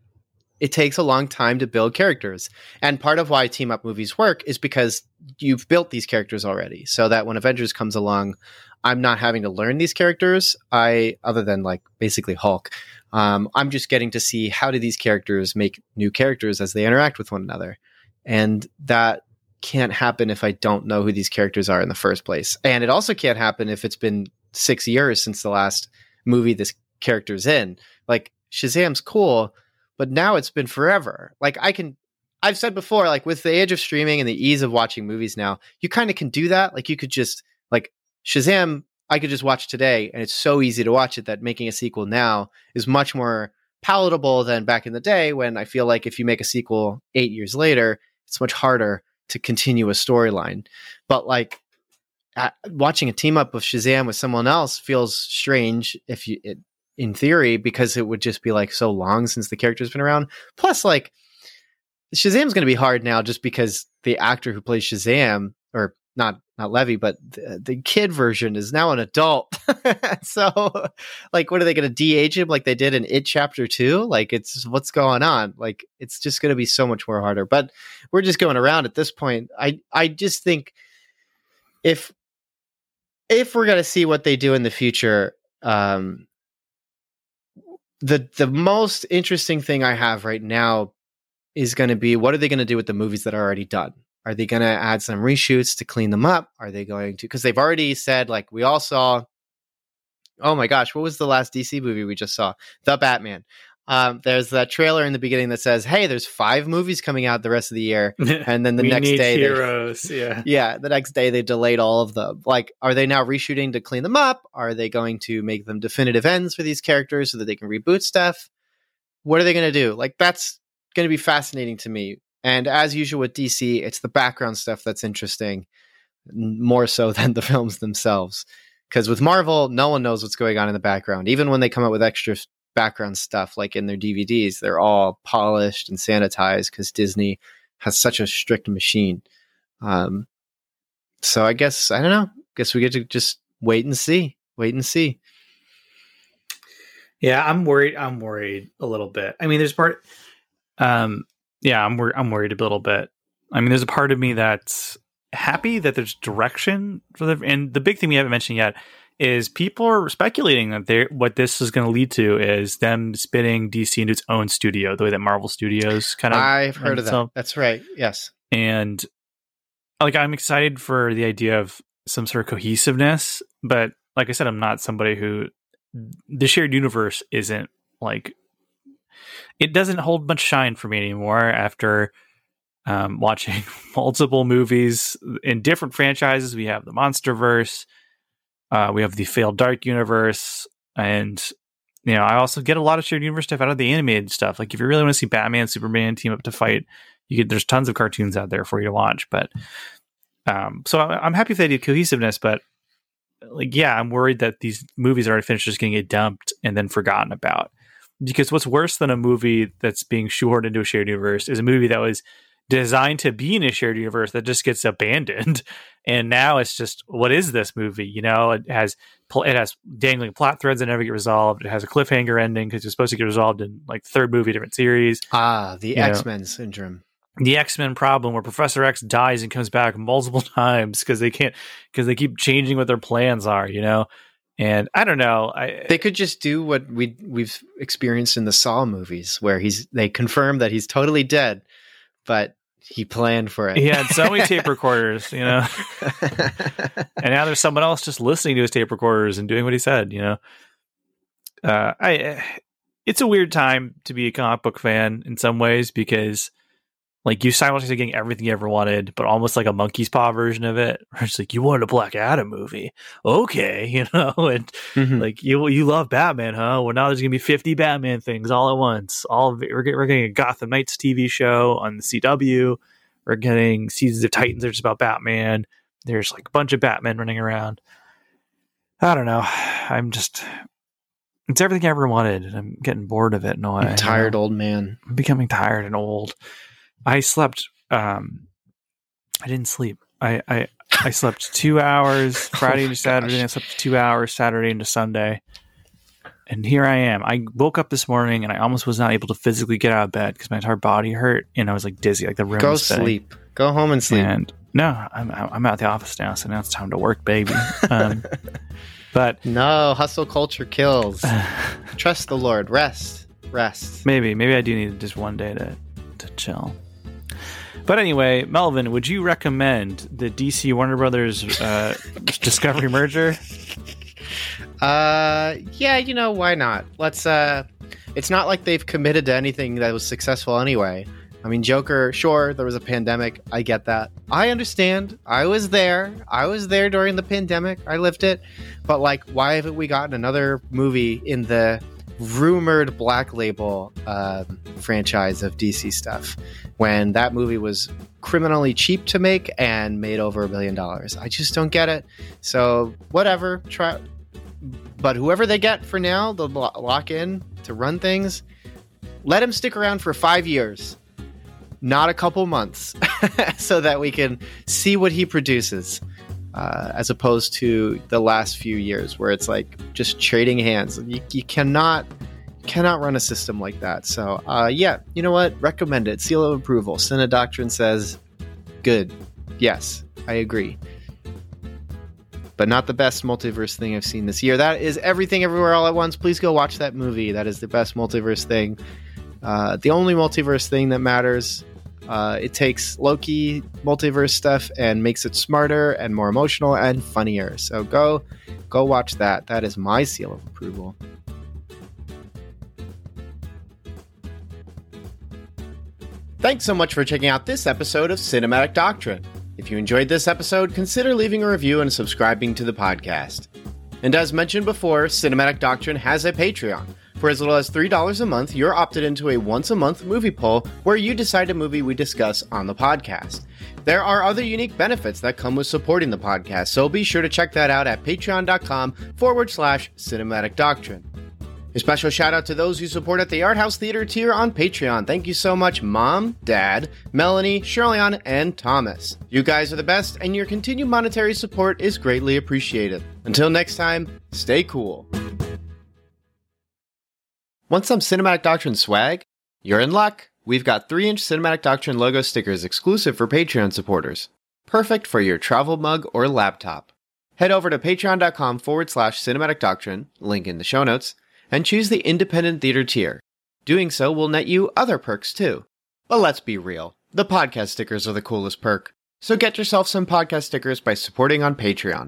it takes a long time to build characters. And part of why team up movies work is because you've built these characters already. So that when Avengers comes along, I'm not having to learn these characters. I, other than like basically Hulk, um, I'm just getting to see how do these characters make new characters as they interact with one another. And that can't happen if I don't know who these characters are in the first place. And it also can't happen if it's been six years since the last movie this character's in. Like Shazam's cool, but now it's been forever. Like I can, I've said before, like with the age of streaming and the ease of watching movies now, you kind of can do that. Like you could just like Shazam, I could just watch today and it's so easy to watch it that making a sequel now is much more palatable than back in the day, when I feel like if you make a sequel eight years later, it's much harder to continue a storyline. But like uh, watching a team up of Shazam with someone else feels strange if you, it, in theory, because it would just be like so long since the character's been around. Plus, like Shazam's going to be hard now just because the actor who plays Shazam, or not not Levy, but the, the kid version is now an adult. So like, what are they going to de-age him like they did in It Chapter two? Like, it's what's going on? Like, it's just going to be so much more harder, but we're just going around at this point. I, I just think if, if we're going to see what they do in the future, um, the, the most interesting thing I have right now is going to be, what are they going to do with the movies that are already done? Are they going to add some reshoots to clean them up? Are they going to, because they've already said, like, we all saw, oh my gosh, what was the last D C movie we just saw? The Batman. Um, there's that trailer in the beginning that says, hey, there's five movies coming out the rest of the year. And then the we next need day, heroes. They, yeah. yeah, the next day they delayed all of them. Like, are they now reshooting to clean them up? Are they going to make them definitive ends for these characters so that they can reboot stuff? What are they going to do? Like, that's going to be fascinating to me. And as usual with D C, it's the background stuff that's interesting more so than the films themselves. Because with Marvel, no one knows what's going on in the background. Even when they come up with extra background stuff, like in their D V Ds, they're all polished and sanitized because Disney has such a strict machine. Um, so I guess, I don't know, I guess we get to just wait and see, wait and see. Yeah, I'm worried. I'm worried a little bit. I mean, there's part... Um, Yeah, I'm wor- I'm worried a little bit. I mean, there's a part of me that's happy that there's direction for the. And the big thing we haven't mentioned yet is people are speculating that they what this is going to lead to is them spinning D C into its own studio, the way that Marvel Studios kind of. I've heard of that. That's right. Yes. And like, I'm excited for the idea of some sort of cohesiveness, but like I said, I'm not somebody who the shared universe isn't like. It doesn't hold much shine for me anymore after um, watching multiple movies in different franchises. We have the Monsterverse, uh, we have the failed Dark Universe, and you know I also get a lot of shared universe stuff out of the animated stuff. Like if you really want to see Batman, Superman team up to fight, you get there's tons of cartoons out there for you to watch. But um, so I, I'm happy if they did cohesiveness, but like yeah, I'm worried that these movies that aren't finished just going to get dumped and then forgotten about. Because what's worse than a movie that's being shoehorned into a shared universe is a movie that was designed to be in a shared universe that just gets abandoned. And now it's just, what is this movie? You know, it has it has dangling plot threads that never get resolved. It has a cliffhanger ending because it's supposed to get resolved in like third movie, different series. Ah, the you X-Men know. syndrome. The X-Men problem where Professor X dies and comes back multiple times because they can't, because they keep changing what their plans are, you know? And I don't know. I, they could just do what we we've experienced in the Saw movies, where he's they confirm that he's totally dead, but he planned for it. He had so many tape recorders, you know. And now there's someone else just listening to his tape recorders and doing what he said, you know. Uh, I it's a weird time to be a comic book fan in some ways because, like, you simultaneously getting everything you ever wanted, but almost like a monkey's paw version of it. Where it's like, you wanted a Black Adam movie. Okay, you know, and mm-hmm. like, you you love Batman, huh? Well, now there's going to be fifty Batman things all at once. All of it, we're, we're getting a Gotham Knights T V show on the C W. We're getting Seasons of Titans that are just about Batman. There's like a bunch of Batman running around. I don't know. I'm just... It's everything I ever wanted, and I'm getting bored of it in a way. I'm tired you know? old man. I'm becoming tired and old. I slept, um, I didn't sleep. I, I, I slept two hours Friday into oh Saturday. Gosh. I slept two hours Saturday into Sunday. And here I am. I woke up this morning and I almost was not able to physically get out of bed because my entire body hurt and I was like dizzy, like the room. Go was sleep. Go home and sleep. And no, I'm, I'm out of the office now. So now it's time to work, baby. Um, but no, hustle culture kills. Trust the Lord. Rest, rest. Maybe, maybe I do need just one day to, to chill. But anyway, Melvin, would you recommend the D C Warner Brothers uh, Discovery merger? Uh, yeah, you know, why not? Let's. Uh, it's not like they've committed to anything that was successful anyway. I mean, Joker, sure, there was a pandemic. I get that. I understand. I was there. I was there during the pandemic. I lived it. But like, why haven't we gotten another movie in the rumored Black Label uh, franchise of D C stuff when that movie was criminally cheap to make and made over a million dollars. I just don't get it. So whatever, try. But whoever they get for now, they'll lock in to run things. Let him stick around for five years, not a couple months, so that we can see what he produces. Uh, as opposed to the last few years where it's like just trading hands. You, you cannot cannot run a system like that. So uh, yeah, you know what? Recommend it. Seal of approval. Cine Doctrine says, good. Yes, I agree. But not the best multiverse thing I've seen this year. That is Everything Everywhere All at Once. Please go watch that movie. That is the best multiverse thing. Uh, the only multiverse thing that matters. Uh, it takes Loki multiverse stuff and makes it smarter and more emotional and funnier. So go, go watch that. That is my seal of approval. Thanks so much for checking out this episode of Cinematic Doctrine. If you enjoyed this episode, consider leaving a review and subscribing to the podcast. And as mentioned before, Cinematic Doctrine has a Patreon. For as little as three dollars a month, you're opted into a once-a-month movie poll where you decide a movie we discuss on the podcast. There are other unique benefits that come with supporting the podcast, so be sure to check that out at patreon.com forward slash cinematic doctrine. A special shout-out to those who support at the Art House Theater tier on Patreon. Thank you so much, Mom, Dad, Melanie, Shirleyan, and Thomas. You guys are the best, and your continued monetary support is greatly appreciated. Until next time, stay cool. Want some Cinematic Doctrine swag? You're in luck! We've got three inch Cinematic Doctrine logo stickers exclusive for Patreon supporters. Perfect for your travel mug or laptop. Head over to patreon.com forward slash cinematic doctrine, link in the show notes, and choose the independent theater tier. Doing so will net you other perks too. But let's be real, the podcast stickers are the coolest perk. So get yourself some podcast stickers by supporting on Patreon.